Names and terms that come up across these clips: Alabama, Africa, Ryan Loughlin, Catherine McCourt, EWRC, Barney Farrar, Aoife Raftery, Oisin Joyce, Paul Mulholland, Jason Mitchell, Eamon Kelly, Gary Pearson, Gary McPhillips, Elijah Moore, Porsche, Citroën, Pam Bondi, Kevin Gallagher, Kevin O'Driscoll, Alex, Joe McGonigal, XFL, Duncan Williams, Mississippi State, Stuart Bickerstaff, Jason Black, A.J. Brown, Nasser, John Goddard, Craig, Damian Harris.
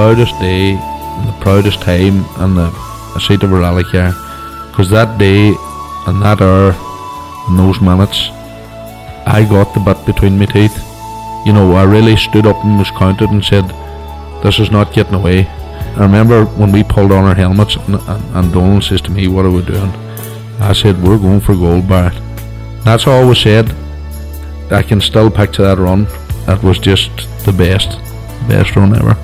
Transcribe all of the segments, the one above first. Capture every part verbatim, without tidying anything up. proudest day, the proudest time in the seat of a rally car, because that day and that hour and those minutes I got the bit between my teeth. You know, I really stood up and was counted and said, this is not getting away. I remember when we pulled on our helmets and, and, and Donald says to me, what are we doing? I said, we're going for gold, Barrett. That's all we said. I can still picture that run. That was just the best, best run ever.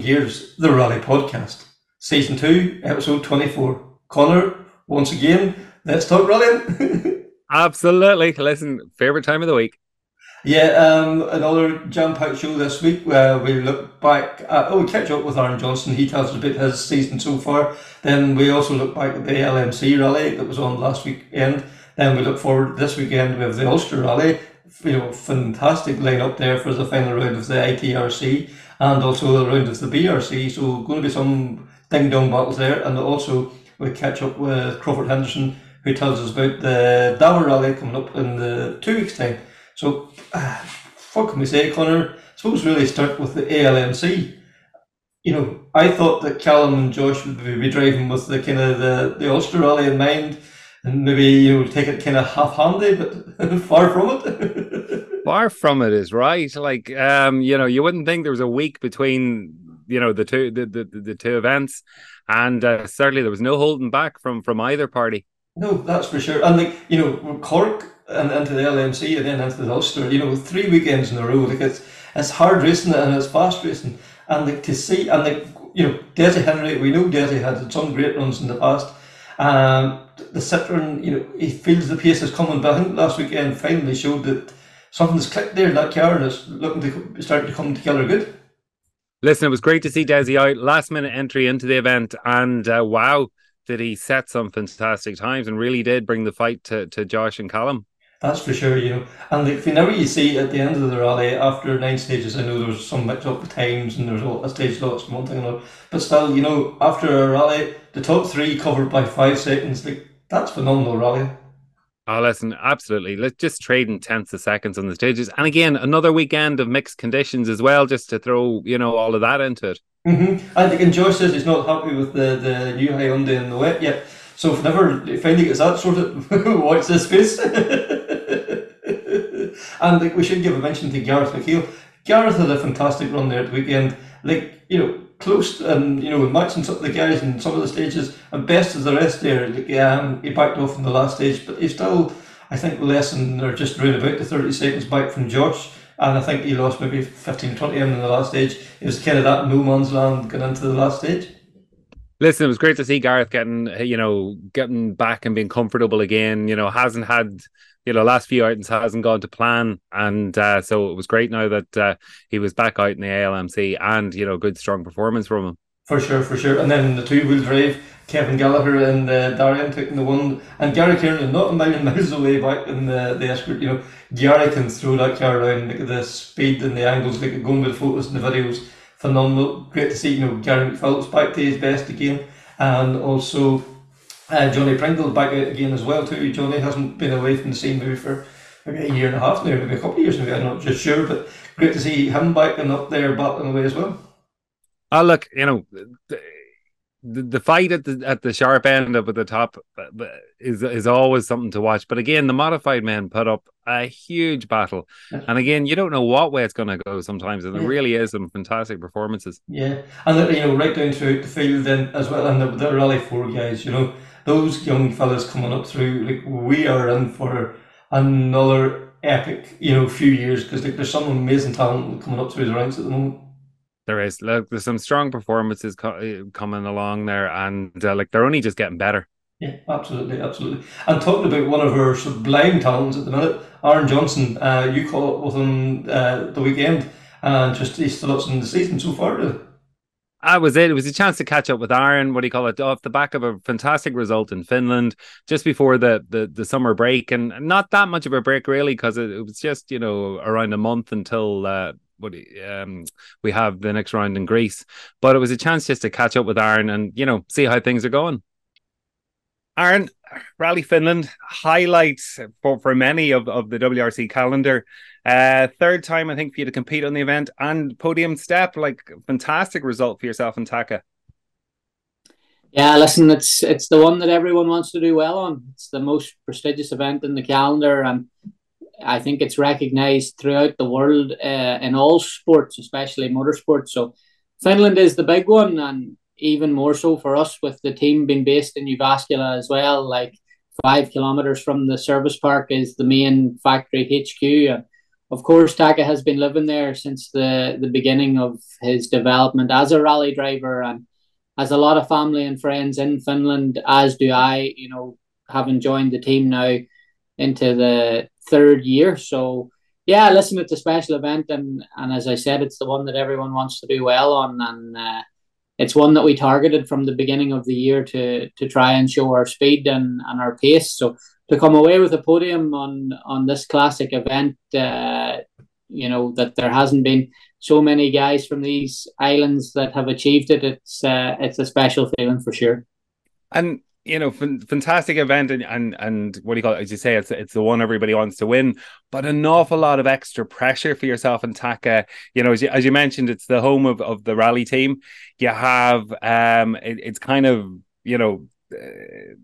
Gears, the Rally Podcast, Season two, Episode twenty-four. Connor, once again, let's talk rallying. Absolutely. Listen, favourite time of the week. Yeah, um, another jam-packed show this week where we look back at, oh, we catch up with Aaron Johnston. He tells us about his season so far. Then we also look back at the A L M C rally that was on last weekend. Then we look forward this weekend with the Ulster Rally. You know, fantastic lineup there for the final round of the I T R C. And also a round of the B R C, so going to be some ding-dong battles there. And also we catch up with Crawford Henderson, who tells us about the Dower Rally coming up in the two weeks' time. So, uh, what can we say, Connor? I suppose really start with the A L M C. You know, I thought that Callum and Josh would be driving with the kind of the, the Ulster Rally in mind, and maybe you know take it kind of half-handed, but far from it. Far from it is right. Like, um, you know, you wouldn't think there was a week between, you know, the two, the, the, the two events, and uh, certainly there was no holding back from, from either party. No, that's for sure. And like, you know, Cork and into the L M C and then into the Ulster, you know, three weekends in a row. Like it's it's hard racing and it's fast racing, and like to see and like you know, Desi Henry, we know Desi had some great runs in the past. Um, the Citroën, you know, he feels the pace is coming, but I think last weekend finally showed that. Something's clicked there in that car and it's looking to start to come together good. Listen, it was great to see Desi out. Last minute entry into the event. And uh, wow, did he set some fantastic times and really did bring the fight to, to Josh and Callum. That's for sure, you know. And like, whenever you see at the end of the rally, after nine stages, I know there was some mixed up times and there's a stage loss, one thing and another. But still, you know, after a rally, the top three covered by five seconds. Like, that's phenomenal rally. Oh, listen, absolutely. Let's just trade in tenths of seconds on the stages. And again, another weekend of mixed conditions as well, just to throw, you know, all of that into it. Mm-hmm. I think Josh says he's not happy with the, the new Hyundai in the wet yet. So if never finally gets that sorted, watch this space. And like, we should give a mention to Gareth McKeel. Gareth had a fantastic run there at the weekend. Like, you know, close and, you know, matching some of the guys in some of the stages and best of the rest there. Um, he backed off in the last stage, but he's still, I think, less than or just around about the thirty seconds back from Josh. And I think he lost maybe fifteen, twenty in the last stage. It was kind of that no man's land going into the last stage. Listen, it was great to see Gareth getting, you know, getting back and being comfortable again. You know, hasn't had, you know, last few outings hasn't gone to plan. And uh, so it was great now that uh, he was back out in the A L M C and, you know, good, strong performance from him. For sure, for sure. And then the two-wheel drive, Kevin Gallagher and uh, Darian taking the one. And Gary Kiernan, not a million miles away back in the, the Escort. You know, Gary can throw that car around, look at the speed and the angles, look at going with the photos and the videos. Phenomenal. Great to see, you know, Gary McPhillips back to his best again. And also uh, Johnny Pringle back out again as well too. Johnny hasn't been away from the scene maybe for maybe a year and a half now, maybe a couple of years maybe, I'm not just sure, but great to see him back and up there battling away as well. Oh, look, you know, the, the fight at the at the sharp end up at the top is is always something to watch. But again, the modified men put up a huge battle, and again, you don't know what way it's going to go sometimes, and there yeah. really is some fantastic performances. Yeah, and you know, right down through the field then as well, and the, the Rally four guys, you know, those young fellas coming up through, like we are in for another epic, you know, few years because like, there's some amazing talent coming up through the ranks at the moment. There is, look, there's some strong performances co- coming along there, and uh, like they're only just getting better. Yeah, absolutely, absolutely. And talking about one of our sublime talents at the minute, Aaron Johnston, uh, you caught up with him uh, the weekend and just his thoughts on the season so far. That was it. It was a chance to catch up with Aaron, what do you call it, off the back of a fantastic result in Finland just before the, the, the summer break. And not that much of a break, really, because it, it was just, you know, around a month until... Uh, What, um, we have the next round in Greece, but it was a chance just to catch up with Aaron and, you know, see how things are going. Aaron, Rally Finland, highlights for, for many of, of the W R C calendar. Uh, third time, I think, for you to compete on the event and podium step. Like, fantastic result for yourself and Taka. Yeah, listen, it's it's the one that everyone wants to do well on. It's the most prestigious event in the calendar, and I think it's recognised throughout the world uh, in all sports, especially motorsports. So Finland is the big one, and even more so for us with the team being based in Jyväskylä as well. Like five kilometres from the service park is the main factory H Q. And of course, Taka has been living there since the, the beginning of his development as a rally driver, and has a lot of family and friends in Finland, as do I, you know, having joined the team now into the third year. So yeah, listen, it's a special event, and and as I said, it's the one that everyone wants to do well on, and uh, it's one that we targeted from the beginning of the year to to try and show our speed and, and our pace. So to come away with a podium on on this classic event, uh, you know, that there hasn't been so many guys from these islands that have achieved it, it's uh, it's a special feeling for sure. And you know, f- fantastic event, and, and and what do you call it? As you say, it's it's the one everybody wants to win, but an awful lot of extra pressure for yourself and Taka. You know, as you, as you mentioned, it's the home of, of the rally team. You have um, it, it's kind of you know. Uh,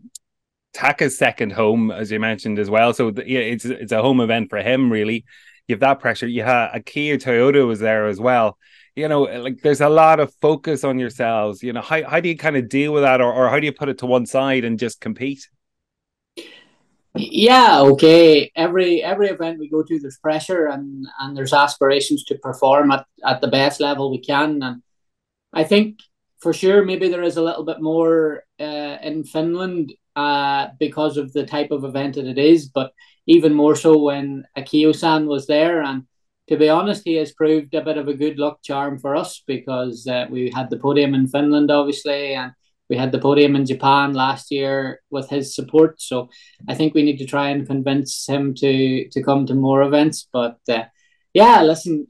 Taka's second home, as you mentioned as well. So the, it's it's a home event for him, really. You have that pressure. You had a Kia Toyota was there as well. You know, like there's a lot of focus on yourselves. You know, how how do you kind of deal with that, or, or how do you put it to one side and just compete? Yeah, okay. Every every event we go to, there's pressure and, and there's aspirations to perform at, at the best level we can. And I think for sure maybe there is a little bit more uh, in Finland uh, because of the type of event that it is, but even more so when Akio-san was there. And to be honest, he has proved a bit of a good luck charm for us, because uh, we had the podium in Finland, obviously, and we had the podium in Japan last year with his support. So I think we need to try and convince him to, to come to more events. But uh, yeah, listen,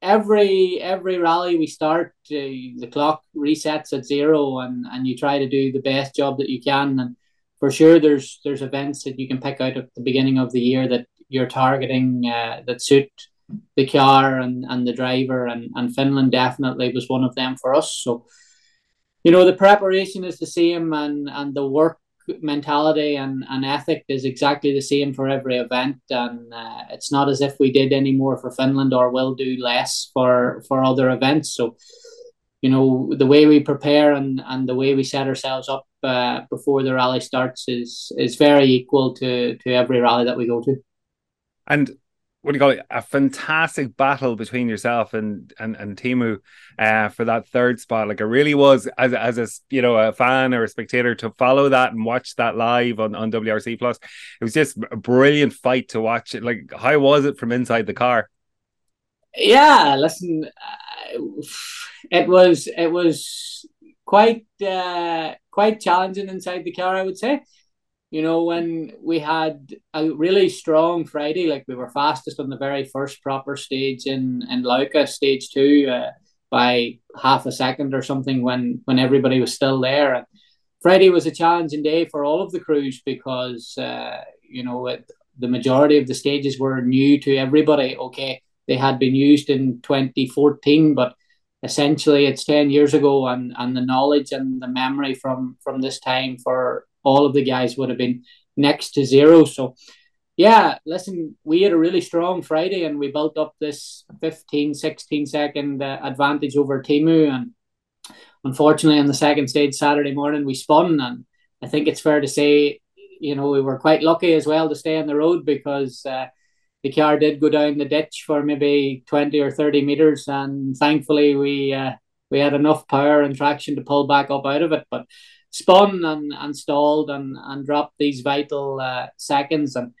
every every rally we start, uh, the clock resets at zero, and, and you try to do the best job that you can. And for sure, there's there's events that you can pick out at the beginning of the year that you're targeting uh, that suit the car and, and the driver, and, and Finland definitely was one of them for us. So, you know, the preparation is the same, and, and the work mentality and, and ethic is exactly the same for every event. And uh, it's not as if we did any more for Finland or will do less for, for other events. So, you know, the way we prepare and, and the way we set ourselves up uh, before the rally starts is is very equal to, to every rally that we go to. And what do you call it? A fantastic battle between yourself and and and Teemu uh, for that third spot. Like, it really was, as as a you know a fan or a spectator, to follow that and watch that live on, on W R C Plus. It was just a brilliant fight to watch. Like, how was it from inside the car? Yeah, listen, it was it was quite uh, quite challenging inside the car, I would say. You know, when we had a really strong Friday, like we were fastest on the very first proper stage in, in Lauka, stage two, uh, by half a second or something when, when everybody was still there. And Friday was a challenging day for all of the crews because, uh, you know, it, the majority of the stages were new to everybody. Okay, they had been used in twenty fourteen, but essentially it's ten years ago, and, and the knowledge and the memory from, from this time for all of the guys would have been next to zero. So, yeah, listen, we had a really strong Friday, and we built up this fifteen, sixteen second uh, advantage over Teemu. And unfortunately, on the second stage Saturday morning, we spun. And I think it's fair to say, you know, we were quite lucky as well to stay on the road, because uh, the car did go down the ditch for maybe twenty or thirty metres. And thankfully, we uh, we had enough power and traction to pull back up out of it. But spun and, and stalled and, and dropped these vital uh, seconds, and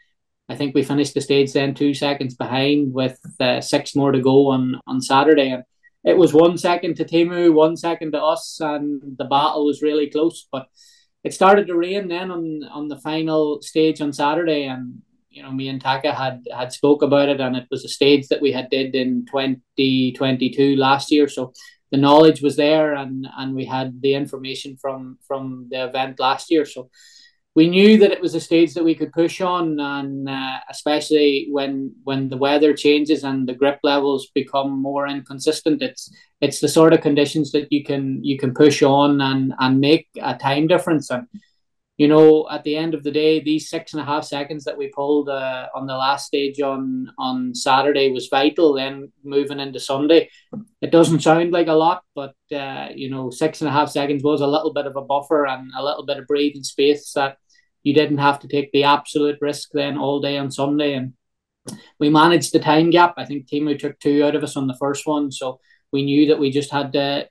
I think we finished the stage then two seconds behind with uh, six more to go on, on Saturday. And it was one second to Teemu, one second to us, and the battle was really close. But it started to rain then on, on the final stage on Saturday, and you know, me and Taka had, had spoke about it, and it was a stage that we had did in twenty twenty-two last year, so the knowledge was there, and, and we had the information from, from the event last year. So we knew that it was a stage that we could push on, and uh, especially when when the weather changes and the grip levels become more inconsistent, it's it's the sort of conditions that you can you can push on and and make a time difference. And you know, at the end of the day, these six and a half seconds that we pulled uh, on the last stage on on Saturday was vital. Then moving into Sunday, it doesn't sound like a lot, but uh, you know, six and a half seconds was a little bit of a buffer and a little bit of breathing space that you didn't have to take the absolute risk then all day on Sunday. And we managed the time gap. I think Teemu took two out of us on the first one, so we knew that we just had to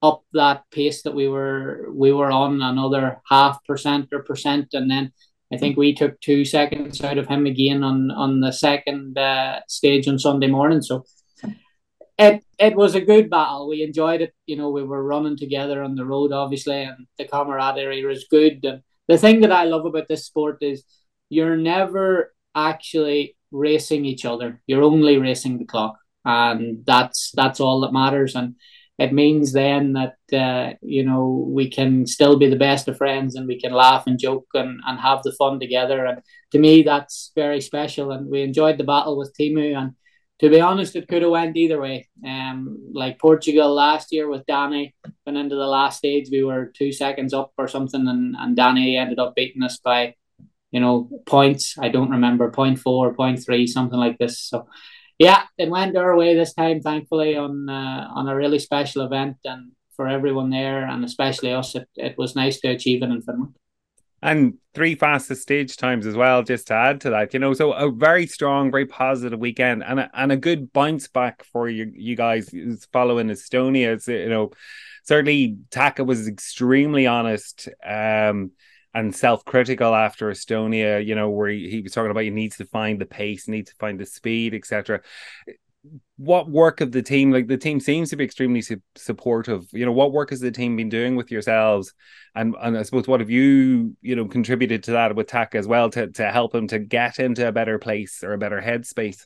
up that pace that we were we were on another half percent or percent, and then I think we took two seconds out of him again on on the second uh, stage on Sunday morning. So it it was a good battle. We enjoyed it. You know, we were running together on the road, obviously, and the camaraderie was good. And the thing that I love about this sport is you're never actually racing each other. You're only racing the clock, and that's that's all that matters. And it means then that, uh, you know, we can still be the best of friends, and we can laugh and joke and, and have the fun together. And to me, that's very special. And we enjoyed the battle with Teemu. And to be honest, it could have went either way. Um, like Portugal last year with Danny, went into the last stage, we were two seconds up or something. And, and Danny ended up beating us by, you know, points. I don't remember, point four, point three, something like this. So yeah, it went our way this time, thankfully, on uh, on a really special event. And for everyone there, and especially us, it, it was nice to achieve it in Finland. And three fastest stage times as well, just to add to that. You know, so a very strong, very positive weekend, and a, and a good bounce back for you, you guys following Estonia. It's, you know, certainly Taka was extremely honest um and self-critical after Estonia, you know, where he, he was talking about he needs to find the pace, needs to find the speed, et cetera. What work of the team, like the team seems to be extremely su- supportive. You know, what work has the team been doing with yourselves? And and I suppose what have you, you know, contributed to that with Taka as well to, to help him to get into a better place or a better headspace?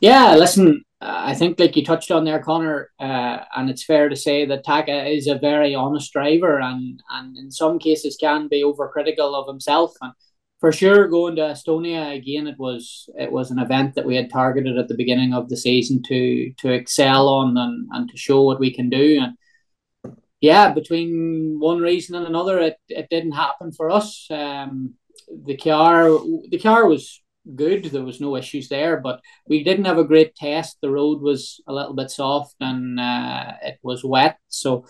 Yeah, listen, I think like you touched on there, Connor, uh, and it's fair to say that Taka is a very honest driver, and, and in some cases can be overcritical of himself. And for sure, going to Estonia again, it was it was an event that we had targeted at the beginning of the season to to excel on and, and to show what we can do. And yeah, between one reason and another, it, it didn't happen for us. Um, the car the car was good, there was no issues there, but we didn't have a great test. The road was a little bit soft, and uh, it was wet, so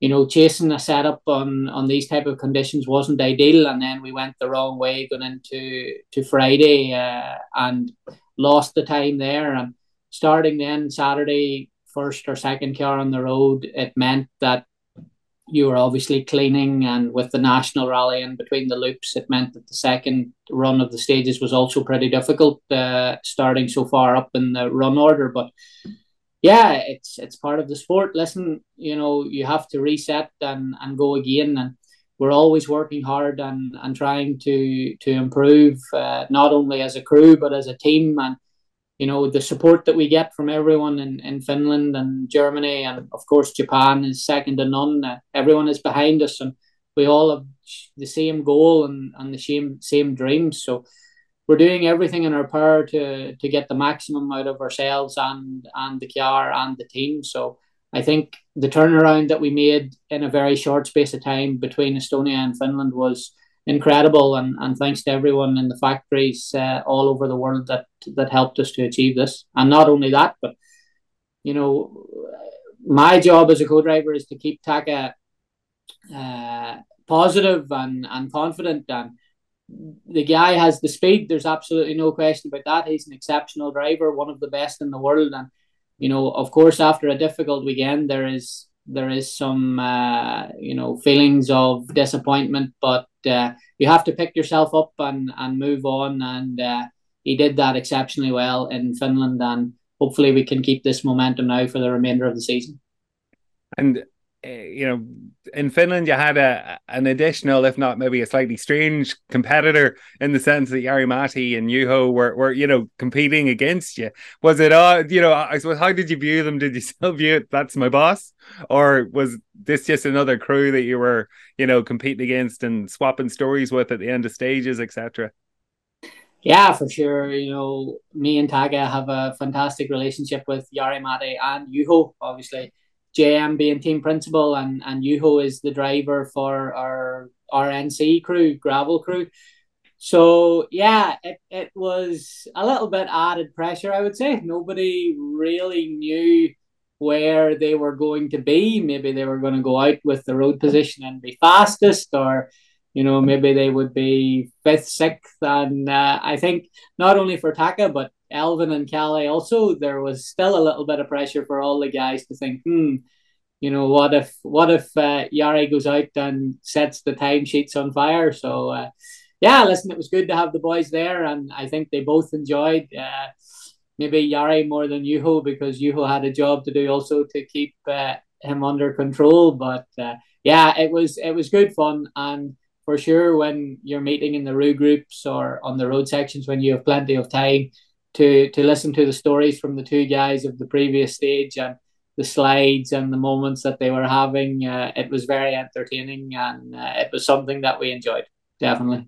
you know, chasing a setup on on these type of conditions wasn't ideal. And then we went the wrong way going into to Friday uh, and lost the time there, and starting then Saturday first or second car on the road, it meant that you were obviously cleaning, and with the national rally in between the loops, it meant that the second run of the stages was also pretty difficult, uh, starting so far up in the run order. But yeah, it's it's part of the sport. Listen, you know, you have to reset and, and go again. And we're always working hard and, and trying to, to improve, uh, not only as a crew, but as a team. And you know, the support that we get from everyone in, in Finland and Germany, and of course Japan, is second to none. Everyone is behind us, and we all have the same goal and, and the same same dreams. So we're doing everything in our power to to get the maximum out of ourselves and, and the car and the team. So I think the turnaround that we made in a very short space of time between Estonia and Finland was incredible, and, and thanks to everyone in the factories uh, all over the world that that helped us to achieve this. And not only that, but you know, my job as a co-driver is to keep Taka uh, positive and, and confident. And the guy has the speed, there's absolutely no question about that. He's an exceptional driver, one of the best in the world. And you know, of course, after a difficult weekend, there is there is some uh, you know, feelings of disappointment, but Uh, you have to pick yourself up and, and move on, and uh, he did that exceptionally well in Finland, and hopefully we can keep this momentum now for the remainder of the season. And you know, in Finland, you had a an additional, if not maybe a slightly strange competitor, in the sense that Jari-Matti and Juho were, were, you know, competing against you. Was it, uh, you know, I suppose, how did you view them? Did you still view it, that's my boss? Or was this just another crew that you were, you know, competing against and swapping stories with at the end of stages, et cetera? Yeah, for sure. You know, me and Taka have a fantastic relationship with Jari-Matti and Juho, obviously. J M being team principal, and, and Juho is the driver for our R N C crew, gravel crew. So, yeah, it, it was a little bit added pressure, I would say. Nobody really knew where they were going to be. Maybe they were going to go out with the road position and be fastest, or, you know, maybe they would be fifth, sixth. And uh, I think not only for Taka, but Elfyn and Kelly also, there was still a little bit of pressure for all the guys to think, hmm, you know, what if what if uh, Jari goes out and sets the timesheets on fire? So, uh, yeah, listen, it was good to have the boys there, and I think they both enjoyed uh, maybe Jari more than Juho, because Juho had a job to do also to keep uh, him under control. But, uh, yeah, it was it was good fun, and for sure when you're meeting in the row groups or on the road sections, when you have plenty of time, to to listen to the stories from the two guys of the previous stage and the slides and the moments that they were having. Uh, it was very entertaining, and uh, it was something that we enjoyed, definitely.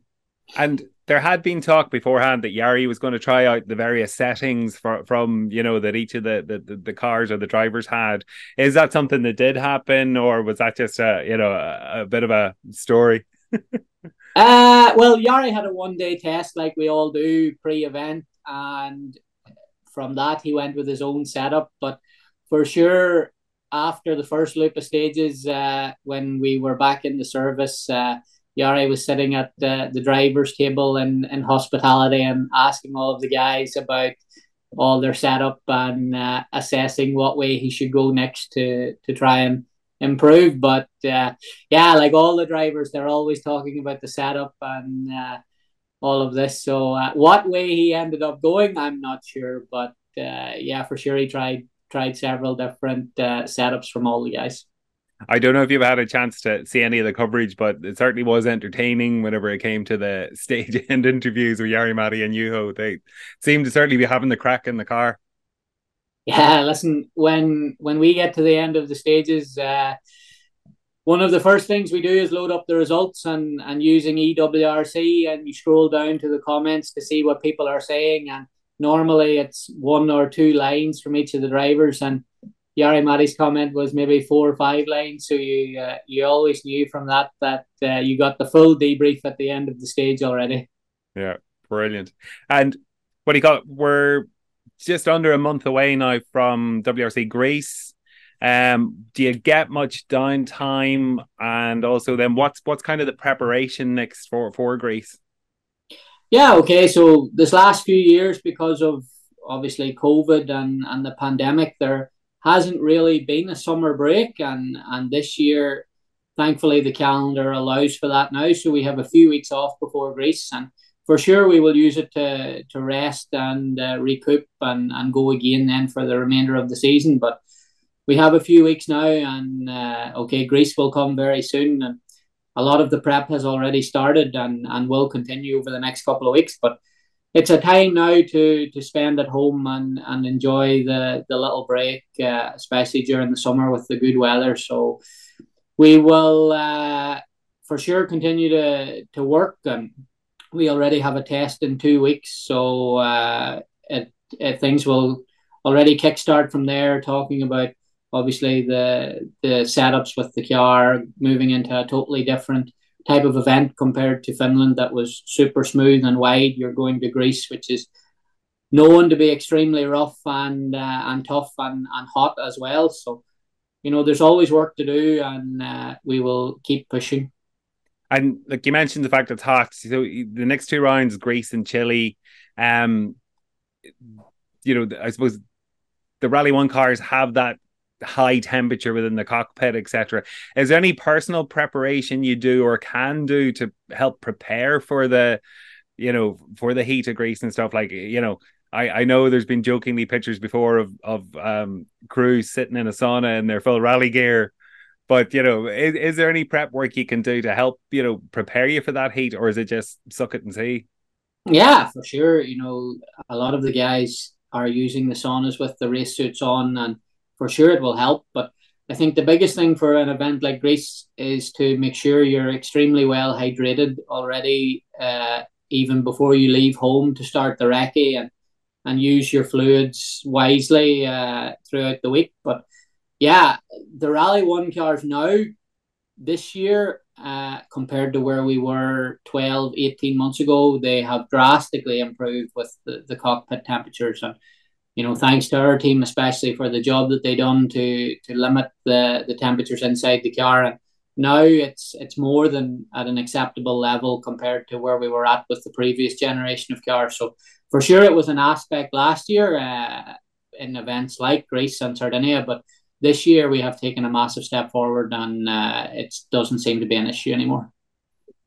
And there had been talk beforehand that Jari was going to try out the various settings for, from, you know, that each of the, the, the cars or the drivers had. Is that something that did happen, or was that just a, you know, a, a bit of a story? uh, well, Jari had a one-day test like we all do pre-event. And from that, he went with his own setup. But for sure, after the first loop of stages, uh, when we were back in the service, uh, Jari was sitting at the, the driver's table in, in hospitality and asking all of the guys about all their setup and uh, assessing what way he should go next to, to try and improve. But uh, yeah, like all the drivers, they're always talking about the setup and uh, all of this. So uh, what way he ended up going, I'm not sure, but uh, yeah, for sure he tried tried several different uh, setups from all the guys. I don't know if you've had a chance to see any of the coverage, but it certainly was entertaining whenever it came to the stage end interviews with Jari-Matti and Juho. They seemed to certainly be having the crack in the car. Yeah, listen, when when we get to the end of the stages, uh one of the first things we do is load up the results, and, and using E W R C, and you scroll down to the comments to see what people are saying. And normally it's one or two lines from each of the drivers. And Jari-Matti's comment was maybe four or five lines. So you uh, you always knew from that that uh, you got the full debrief at the end of the stage already. Yeah, brilliant. And what do you call it? We're just under a month away now from W R C Greece. Um, do you get much downtime, and also then what's what's kind of the preparation next for, for Greece? Yeah, okay. So this last few years, because of obviously COVID and, and the pandemic, there hasn't really been a summer break, and, and this year, thankfully, the calendar allows for that now. So we have a few weeks off before Greece, and for sure we will use it to to rest and uh, recoup and, and go again then for the remainder of the season. But we have a few weeks now, and uh, okay, Greece will come very soon, and a lot of the prep has already started and, and will continue over the next couple of weeks. But it's a time now to to spend at home and, and enjoy the, the little break, uh, especially during the summer with the good weather. So we will uh, for sure continue to, to work, and we already have a test in two weeks, so uh, it, it, things will already kickstart from there, talking about obviously the the setups with the car, moving into a totally different type of event compared to Finland that was super smooth and wide. You're going to Greece, which is known to be extremely rough and uh, and tough and, and hot as well. So, you know, there's always work to do, and uh, we will keep pushing. And like you mentioned, the fact it's hot. So the next two rounds, Greece and Chile, um, you know, I suppose the Rally one cars have that high temperature within the cockpit, et cetera. Is there any personal preparation you do or can do to help prepare for the, you know, for the heat of Greece and stuff? Like, you know, I, I know there's been jokingly pictures before of of um crews sitting in a sauna in their full rally gear But, you know, is, is there any prep work you can do to help, you know, prepare you for that heat, or is it just suck it and see? Yeah, for sure. You know, a lot of the guys are using the saunas with the race suits on, and for sure it will help. But I think the biggest thing for an event like Greece is to make sure you're extremely well hydrated already, uh, even before you leave home to start the recce, and, and use your fluids wisely uh, throughout the week. But yeah, the Rally one cars now, this year, uh, compared to where we were twelve, eighteen months ago, they have drastically improved with the, the cockpit temperatures. And, you know, thanks to our team, especially for the job that they done to to limit the, the temperatures inside the car. And now it's it's more than at an acceptable level compared to where we were at with the previous generation of cars. So for sure, it was an aspect last year uh, in events like Greece and Sardinia, but this year we have taken a massive step forward, and uh, it doesn't seem to be an issue anymore.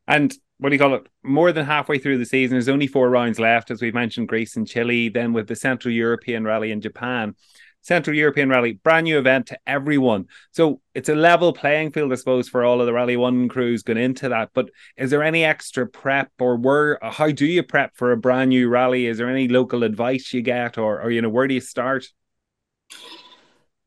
And what do you call it? More than halfway through the season, there's only four rounds left, as we've mentioned, Greece and Chile, then with the Central European Rally in Japan. Central European Rally, brand new event to everyone. So it's a level playing field, I suppose, for all of the Rally one crews going into that. But is there any extra prep, or where, how do you prep for a brand new rally? Is there any local advice you get, or, or you know, where do you start?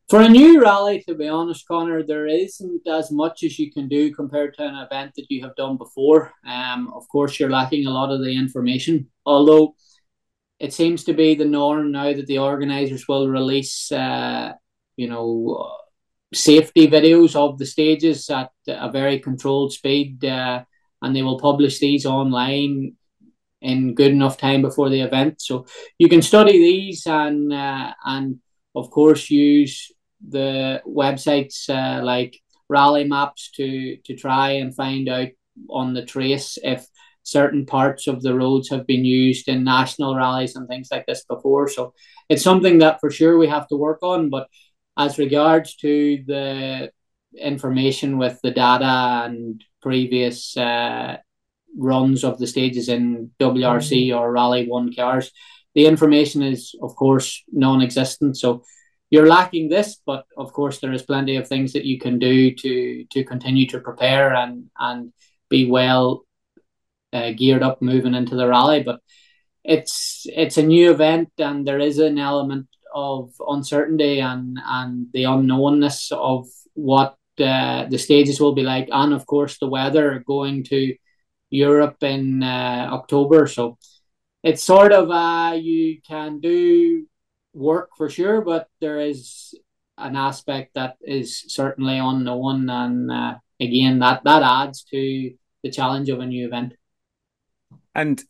For a new rally, to be honest, Connor, there isn't as much as you can do compared to an event that you have done before. Um, of course, you're lacking a lot of the information, although it seems to be the norm now that the organisers will release, uh, you know, safety videos of the stages at a very controlled speed, uh, and they will publish these online in good enough time before the event. So you can study these and, uh, and of course, use the websites uh, like Rally Maps to to try and find out on the trace if certain parts of the roads have been used in national rallies and things like this before. So it's something that for sure we have to work on. But as regards to the information with the data and previous uh, runs of the stages in W R C mm-hmm. or Rally one cars, the information is, of course, non-existent. So you're lacking this, but of course there is plenty of things that you can do to to continue to prepare and, and be well uh, geared up moving into the rally. But it's it's a new event, and there is an element of uncertainty and, and the unknownness of what uh, the stages will be like, and of course the weather going to Europe in uh, October. So it's sort of, uh, you can do work for sure, but there is an aspect that is certainly unknown. And uh, again, that, that adds to the challenge of a new event. And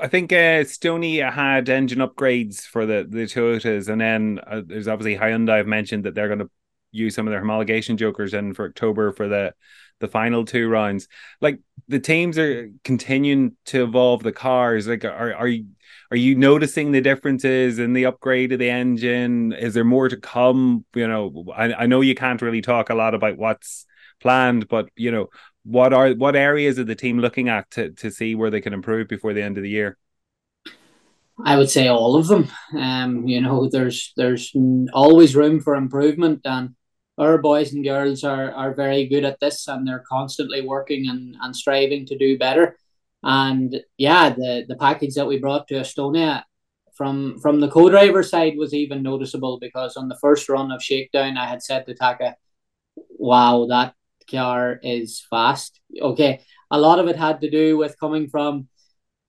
I think uh, Estonia had engine upgrades for the, the Toyotas. And then uh, there's obviously Hyundai. I've mentioned that they're going to use some of their homologation jokers in for October for the the final two rounds. Like, the teams are continuing to evolve the cars. Like, are are you, are you noticing the differences in the upgrade of the engine? Is there more to come? You know, I, I know you can't really talk a lot about what's planned, but, you know, what are what areas are the team looking at to, to see where they can improve before the end of the year? I would say all of them. Um, you know, there's there's always room for improvement, and our boys and girls are, are very good at this, and they're constantly working and, and striving to do better. And yeah, the, the package that we brought to Estonia from, from the co-driver side was even noticeable, because on the first run of shakedown, I had said to Taka, wow, that car is fast. Okay, a lot of it had to do with coming from,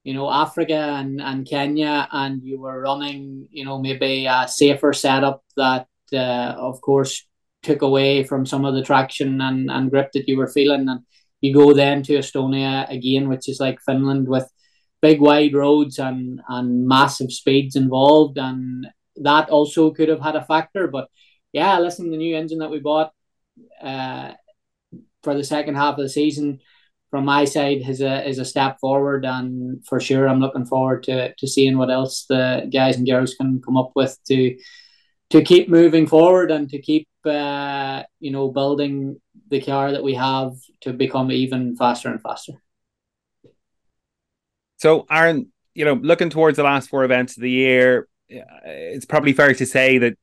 you know, Africa and, and Kenya, and you were running, you know, maybe a safer setup that, uh, of course, took away from some of the traction and, and grip that you were feeling. And you go then to Estonia again, which is like Finland, with big wide roads and, and massive speeds involved. And that also could have had a factor. But yeah, listen, the new engine that we bought uh, for the second half of the season, from my side, is a, is a step forward. And for sure, I'm looking forward to, to seeing what else the guys and girls can come up with to to keep moving forward and to keep, uh, you know, building the car that we have to become even faster and faster. So, Aaron, you know, looking towards the last four events of the year, it's probably fair to say that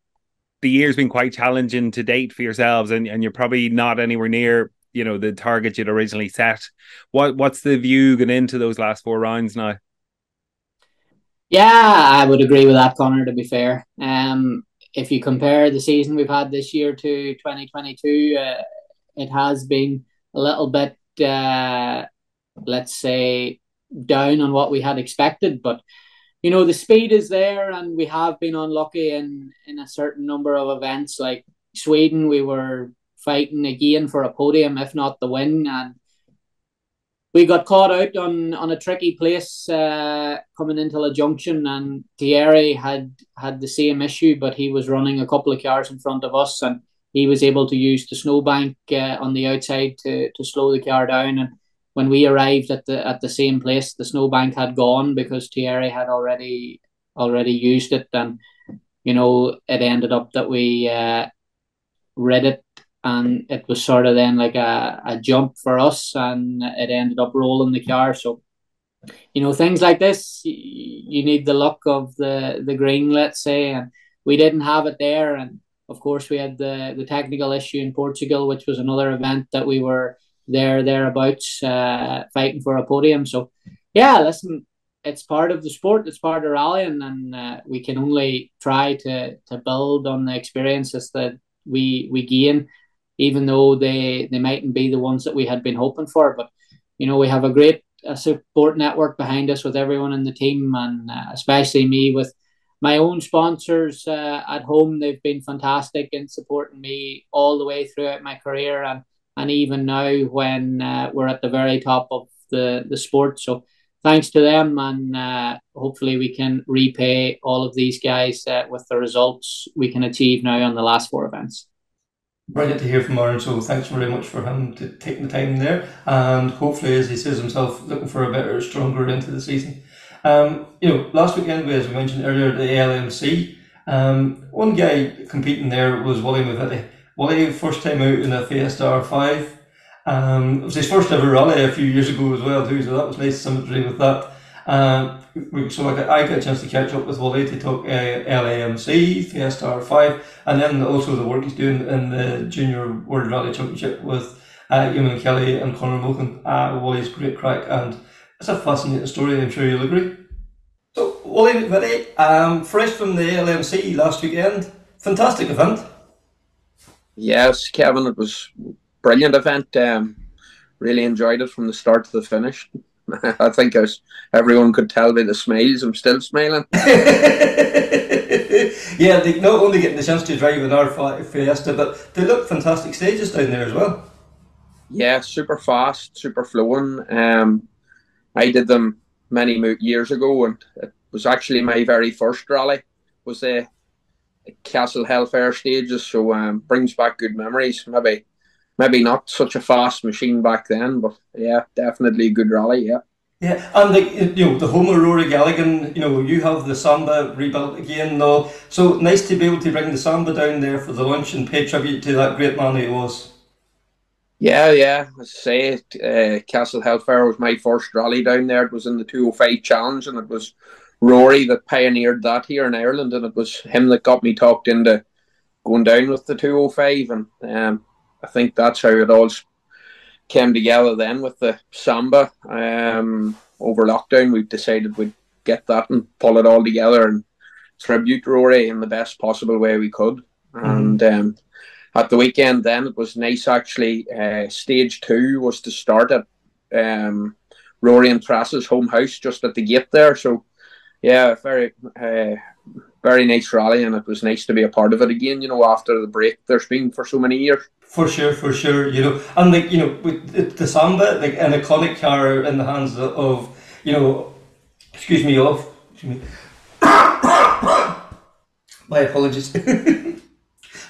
the year's been quite challenging to date for yourselves, and, and you're probably not anywhere near, you know, the target you'd originally set. What what's the view going into those last four rounds now? Yeah, I would agree with that, Connor, to be fair. Um, if you compare the season we've had this year to twenty twenty-two, uh, it has been a little bit, uh, let's say, down on what we had expected. But, you know, the speed is there, and we have been unlucky in, in a certain number of events. Like Sweden, we were fighting again for a podium, if not the win, and we got caught out on, on a tricky place uh, coming into a junction, and Thierry had had the same issue, but he was running a couple of cars in front of us, and he was able to use the snowbank uh, on the outside to, to slow the car down. And when we arrived at the at the same place, the snowbank had gone because Thierry had already already used it, and you know it ended up that we uh, read it. And it was sort of then like a, a jump for us, and it ended up rolling the car. So, you know, things like this, you need the luck of the, the green, let's say. And we didn't have it there. And, of course, we had the, the technical issue in Portugal, which was another event that we were there, thereabouts, uh, fighting for a podium. So, yeah, listen, it's part of the sport. It's part of rallying. And uh, we can only try to, to build on the experiences that we, we gain, even though they, they mightn't be the ones that we had been hoping for. But, you know, we have a great uh, support network behind us with everyone in the team, and uh, especially me with my own sponsors uh, at home. They've been fantastic in supporting me all the way throughout my career, and, and even now when uh, we're at the very top of the, the sport. So thanks to them, and uh, hopefully we can repay all of these guys uh, with the results we can achieve now on the last four events. Brilliant to hear from Aaron, so thanks very much for him to take the time there, and hopefully, as he says himself, looking for a better, stronger into the season. Um, you know, last weekend, as we mentioned earlier, the A L M C, um, one guy competing there was Wally McVitie. Wally, first time out in a Fiesta R five, um, it was his first ever rally a few years ago as well too, so that was nice symmetry with that. Um, so I got, I got a chance to catch up with Wally to talk uh, L A M C, Fiesta R five, and then also the work he's doing in the Junior World Rally Championship with uh, Eamon Kelly and Conor Mulkin. Uh, Wally's great crack, and it's a fascinating story, I'm sure you'll agree. So, Wally McVitie, um, fresh from the L A M C last weekend, fantastic event. Yes, Kevin, it was a brilliant event. Um, really enjoyed it from the start to the finish. I think I was, everyone could tell by the smiles. I'm still smiling. Yeah, they not only getting the chance to drive an R five Fiesta, but they look fantastic stages down there as well. Yeah, super fast, super flowing. Um, I did them many years ago, and it was actually my very first rally. Was the Castle Hellfire stages, so um, brings back good memories. Maybe. Maybe not such a fast machine back then, but yeah, definitely a good rally, yeah. Yeah, and the, you know, the home of Rory Gallagher, you know, you have the Samba rebuilt again and all. So nice to be able to bring the Samba down there for the launch and pay tribute to that great man he was. Yeah, yeah, I say uh, Castle Hellfire was my first rally down there. It was in the two oh five Challenge, and it was Rory that pioneered that here in Ireland, and it was him that got me talked into going down with the two oh five, and um, I think that's how it all came together then with the Samba. Um, over lockdown, we've decided we'd get that and pull it all together and tribute Rory in the best possible way we could. Mm-hmm. And um, at the weekend then, it was nice actually. Uh, stage two was to start at um, Rory and Trass's home house just at the gate there. So, yeah, very... Uh, Very nice rally, and it was nice to be a part of it again, you know, after the break there's been for so many years. For sure, for sure, you know. And, like, you know, with the Samba, like, an iconic car in the hands of, you know, excuse me, of, excuse me. My apologies.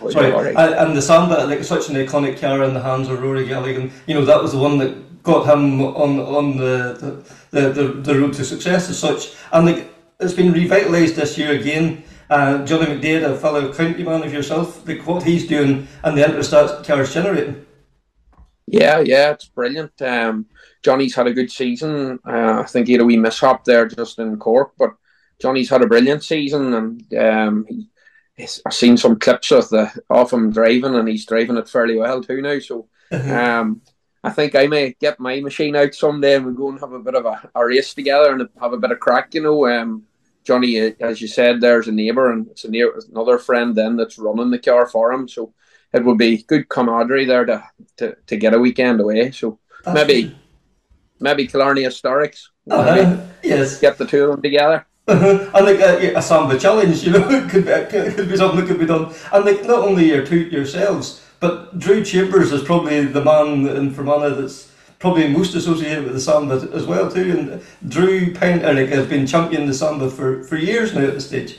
Oh, sorry. Right. And the Samba, like, such an iconic car in the hands of Rory Gallagher, you know, that was the one that got him on on the, the, the, the road to success as such. And, like, it's been revitalised this year again. Uh, Johnny McDade, a fellow countyman of yourself, like what he's doing and the interest that car's generating. Yeah, yeah, it's brilliant. Um, Johnny's had a good season. Uh, I think he had a wee mishap there just in Cork, but Johnny's had a brilliant season, and um, he, I've seen some clips of the of him driving, and he's driving it fairly well too now. So um, I think I may get my machine out someday and we'll go and have a bit of a, a race together and have a bit of crack, you know. Um, Johnny, as you said, there's a neighbour, and it's a neighbor, another friend then that's running the car for him. So it would be good camaraderie there to, to, to get a weekend away. So that's maybe true. Maybe Killarney Historics. Uh-huh. Maybe yes. Get the two of them together. Uh-huh. I think uh, yeah, a Samba challenge, you know, it could be, it could be something that could be done. And like not only your two yourselves, but Drew Chambers is probably the man in Fermanagh that's probably most associated with the Samba as well too. And Drew Pinterick has been championing the Samba for, for years now at this stage.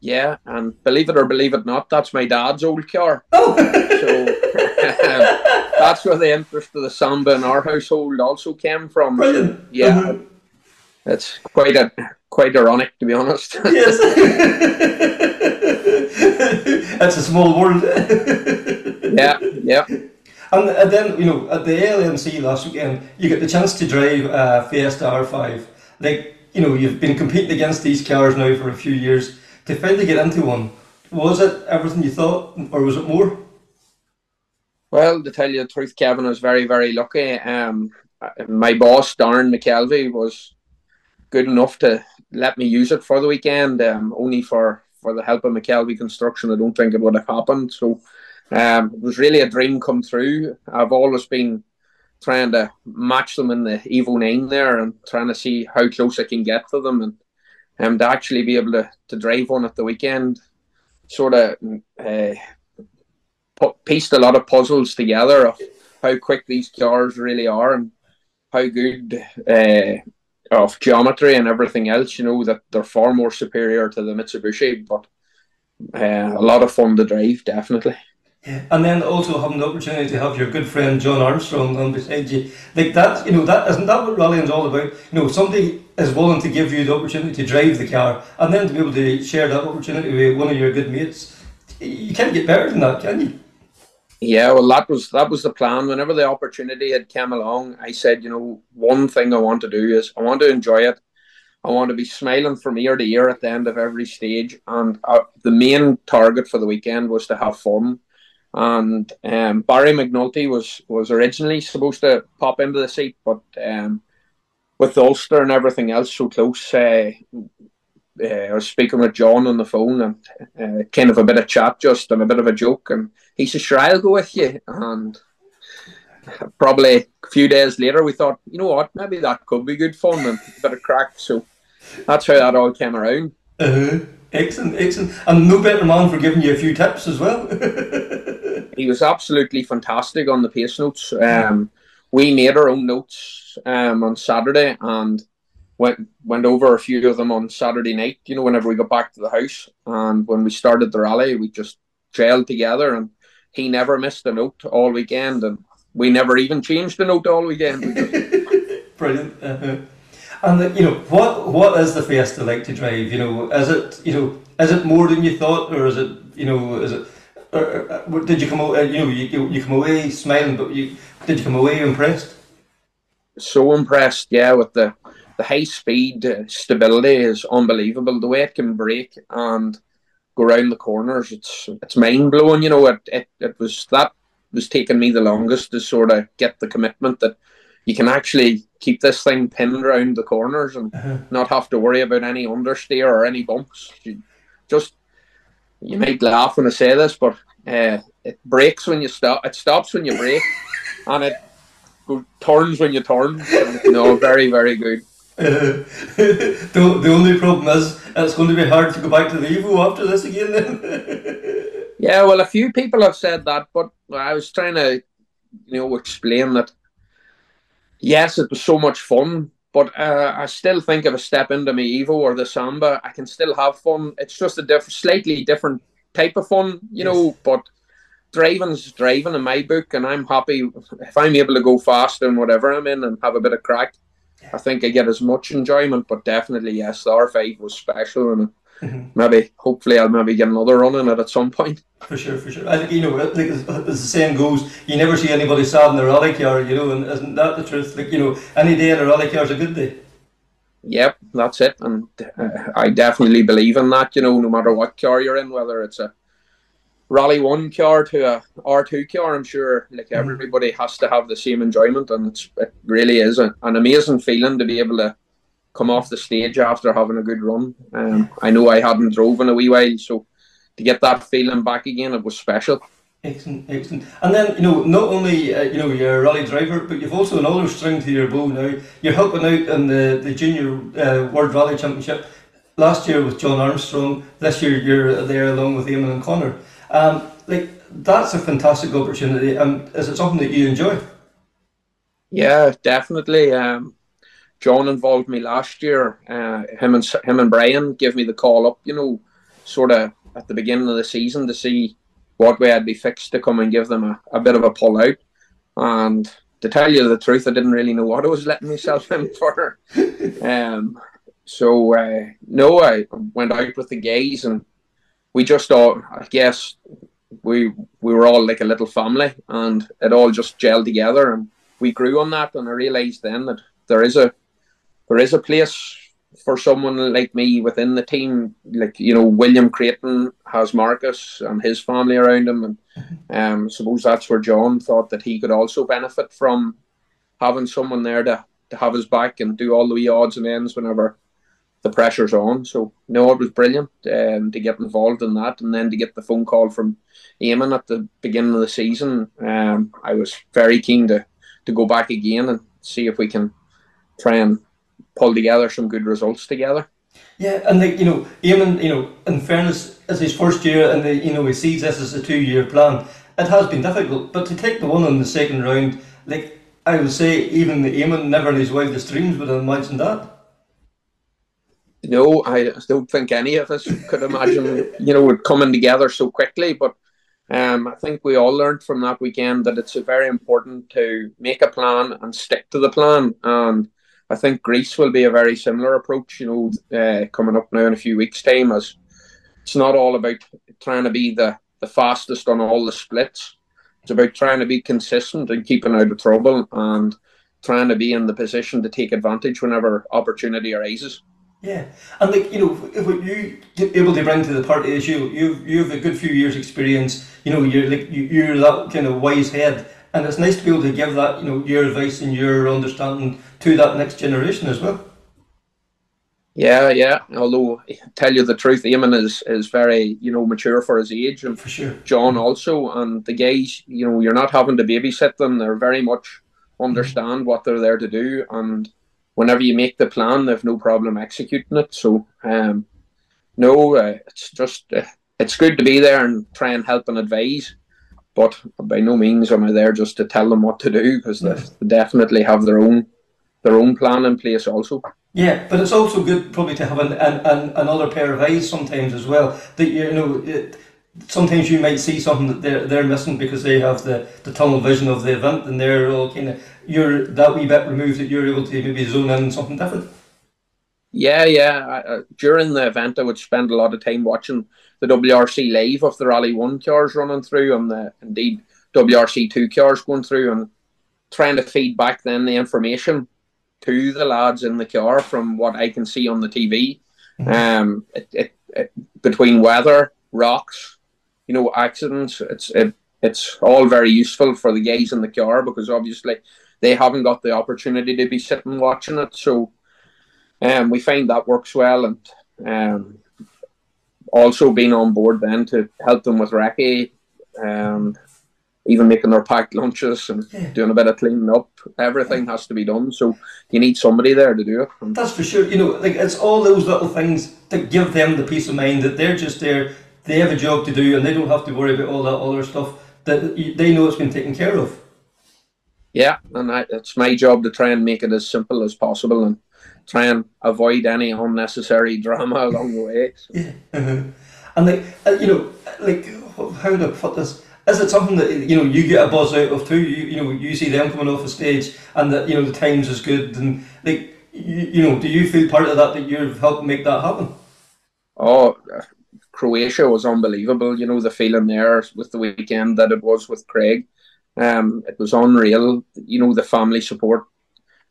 Yeah, and believe it or believe it not, that's my dad's old car. Oh. So. That's where the interest of the Samba in our household also came from. Brilliant. So, yeah, mm-hmm. It's quite a, quite ironic, to be honest. Yes. That's a small world. Yeah, yeah. And, and then, you know, at the A L M C last weekend, you get the chance to drive a Fiesta R five. Like, you know, you've been competing against these cars now for a few years. To finally get into one, was it everything you thought, or was it more? Well, to tell you the truth, Kevin, I was very, very lucky. Um, my boss, Darren McKelvey, was good enough to let me use it for the weekend. Um, only for, for the help of McKelvey Construction, I don't think it would have happened. So um, it was really a dream come true. I've always been trying to match them in the Evo nine there and trying to see how close I can get to them. And um, to actually be able to, to drive one at the weekend sort of... Uh, pieced a lot of puzzles together of how quick these cars really are and how good uh, of geometry and everything else, you know, that they're far more superior to the Mitsubishi, but uh, a lot of fun to drive, definitely. Yeah. And then also having the opportunity to have your good friend John Armstrong on beside you, like that, you know, that isn't that what rallying's all about? You know, somebody is willing to give you the opportunity to drive the car and then to be able to share that opportunity with one of your good mates. You can't get better than that, can you? Yeah, well, that was that was the plan. Whenever the opportunity had come along, I said, you know, one thing I want to do is I want to enjoy it. I want to be smiling from ear to ear at the end of every stage. And uh, the main target for the weekend was to have fun. And um, Barry McNulty was, was originally supposed to pop into the seat, but um, with the Ulster and everything else so close, uh, uh, I was speaking with John on the phone and uh, kind of a bit of chat just and a bit of a joke. And he says, sure, I'll go with you. And probably a few days later, we thought, you know what, maybe that could be good fun and a bit of crack. So that's how that all came around. Uh-huh. Excellent, excellent. And no better man for giving you a few tips as well. He was absolutely fantastic on the pace notes. Um, we made our own notes um, on Saturday and went, went over a few of them on Saturday night, you know, whenever we got back to the house. And when we started the rally, we just gelled together and he never missed a note all weekend, and we never even changed a note all weekend. Brilliant. Uh-huh. And the, you know, what what is the Fiesta like to drive? You know, is it you know is it more than you thought, or is it you know is it? Or, or, did you come out? You know, you, you you come away smiling, but you did you come away impressed? So impressed, yeah, with the the high speed uh, stability is unbelievable. The way it can brake and go around the corners, it's it's mind blowing. You know, it, it it was that was taking me the longest to sort of get the commitment that you can actually keep this thing pinned around the corners and uh-huh. not have to worry about any understeer or any bumps. You just you might laugh when I say this, but uh, it brakes when you stop. It stops when you brake, and it go, turns when you turn. You know, very very good. Uh, the, the only problem is it's going to be hard to go back to the Evo after this again then. Yeah, well, a few people have said that, but I was trying to, you know, explain that, yes, it was so much fun, but uh, I still think if I step into my Evo or the Samba, I can still have fun. It's just a diff- slightly different type of fun, you yes. know, but driving's driving in my book, and I'm happy if I'm able to go fast in whatever I'm in and have a bit of crack. I think I get as much enjoyment, but definitely, yes, the R five was special, and mm-hmm. maybe, hopefully, I'll maybe get another run in it at some point. For sure, for sure. I think, you know, like, as, as the saying goes, you never see anybody sad in a rally car, you know, and isn't that the truth? Like, you know, any day in a rally car is a good day. yep, that's it. And uh, I definitely believe in that, you know, no matter what car you're in, whether it's a Rally one car to a R two car, I'm sure like everybody has to have the same enjoyment, and it's, it really is a, an amazing feeling to be able to come off the stage after having a good run. Um, I know I hadn't drove in a wee while, so to get that feeling back again, it was special. Excellent, excellent. And then, you know, not only, uh, you know, you're a rally driver, but you've also another string to your bow now. You're helping out in the, the Junior uh, World Rally Championship last year with John Armstrong. This year you're there along with Eamon and Connor. Um, like, that's a fantastic opportunity. Um, is it something that you enjoy? Yeah, definitely. Um, John involved me last year. Uh, him and him and Brian gave me the call up, you know, sort of at the beginning of the season to see what way I'd be fixed to come and give them a, a bit of a pull out. And to tell you the truth, I didn't really know what I was letting myself in for. Um, so uh, no, I went out with the guys and we just all, I guess, we we were all like a little family, and it all just gelled together, and we grew on that. And I realised then that there is a there is a place for someone like me within the team. Like, you know, William Creighton has Marcus and his family around him, and um, I suppose that's where John thought that he could also benefit from having someone there to, to have his back and do all the wee odds and ends whenever the pressure's on. So no, it was brilliant um, to get involved in that, and then to get the phone call from Eamon at the beginning of the season. Um, I was very keen to to go back again and see if we can try and pull together some good results together. Yeah, and like, you know, Eamon, you know, in fairness, it's his first year, and the, you know, he sees this as a two-year plan. It has been difficult, but to take the one in the second round, like I would say, even the Eamon never in his wildest dreams would have imagined that. No, I don't think any of us could imagine, you know, it coming together so quickly. But um, I think we all learned from that weekend that it's very important to make a plan and stick to the plan. And I think Greece will be a very similar approach, you know, uh, coming up now in a few weeks' time. As it's not all about trying to be the, the fastest on all the splits. It's about trying to be consistent and keeping out of trouble and trying to be in the position to take advantage whenever opportunity arises. Yeah, and like, you know, what you get able to bring to the party is you, you've you've a good few years' experience. You know, you're like you, you're that kind of wise head, and it's nice to be able to give that, you know, your advice and your understanding to that next generation as well. Yeah, yeah. Although, tell you the truth, Eamon is is very, you know, mature for his age, and for sure John also, and the guys. You know, you're not having to babysit them. They're very much understand what they're there to do, and whenever you make the plan, they've no problem executing it. So, um, no, uh, it's just, uh, it's good to be there and try and help and advise. But by no means am I there just to tell them what to do, because they definitely have their own their own plan in place also. Yeah, but it's also good probably to have an, an, an another pair of eyes sometimes as well. That, you know, it, sometimes you might see something that they're, they're missing because they have the, the tunnel vision of the event, and they're all kind of, you're that wee bit removed that you're able to maybe zone in on something different. Yeah, yeah. Uh, during the event, I would spend a lot of time watching the W R C live of the Rally one cars running through, and the, indeed, W R C two cars going through, and trying to feed back then the information to the lads in the car from what I can see on the T V. Um, it, it, it, between weather, rocks, you know, accidents, it's it, it's all very useful for the guys in the car, because obviously they haven't got the opportunity to be sitting watching it. So um, we find that works well, and um, also being on board then to help them with recce, um, even making their packed lunches and doing a bit of cleaning up. Everything has to be done, so you need somebody there to do it. And that's for sure. You know, like, it's all those little things that give them the peace of mind that they're just there, they have a job to do, and they don't have to worry about all that other stuff, that they know it's been taken care of. Yeah, and I, it's my job to try and make it as simple as possible and try and avoid any unnecessary drama along the way. So. Yeah, uh-huh. And like, you know, like, how do I put this? Is it something that, you know, you get a buzz out of too? You, you know, you see them coming off the stage, and that, you know, the times is good, and like, you, you know, do you feel part of that, that you've helped make that happen? Oh, Croatia was unbelievable. You know, the feeling there with the weekend that it was with Craig. Um, it was unreal. You know, the family support,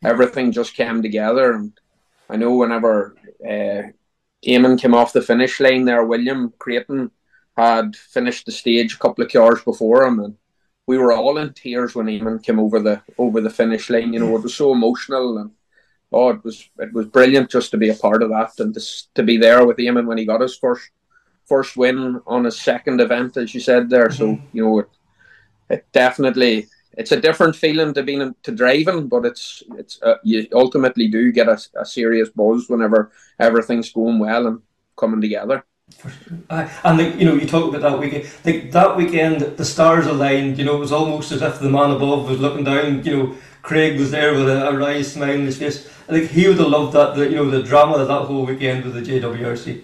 everything just came together. And I know whenever uh, Eamon came off the finish line there, William Creighton had finished the stage a couple of cars before him, and we were all in tears when Eamon came over the over the finish line. You know, it was so emotional, and oh, it was it was brilliant just to be a part of that and to to be there with Eamon when he got his first first win on his second event, as you said there. Mm-hmm. So you know, it it definitely it's a different feeling to being to driving, but it's it's uh, you ultimately do get a, a serious buzz whenever everything's going well and coming together. Uh, and the, you know, you talk about that weekend. The, that weekend, the stars aligned. You know, it was almost as if the man above was looking down. You know, Craig was there with a, a wry smile on his face. I think he would have loved that. The, you know, the drama of that whole weekend with the J W R C.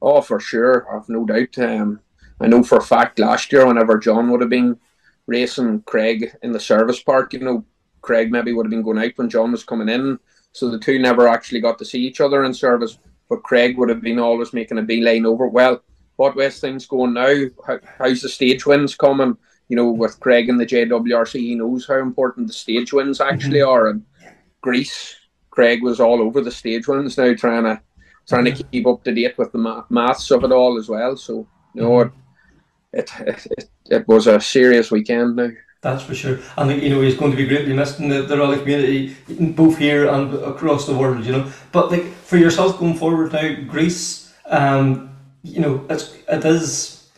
Oh, for sure, I've no doubt. Um, I know for a fact last year, whenever John would have been racing Craig in the service park, you know, Craig maybe would have been going out when John was coming in, so the two never actually got to see each other in service. But Craig would have been always making a beeline over, well, what way's things going now? How, how's the stage wins coming? You know, with Craig and the J W R C, he knows how important the stage wins actually are. And Greece, Craig was all over the stage wins now, trying to trying to keep up to date with the ma- maths of it all as well. So, you know, it it it, it was a serious weekend now. That's for sure. And, you know, he's going to be greatly missed in the, the rally community, both here and across the world, you know. But, like, for yourself going forward now, Greece, um, you know, it's, it is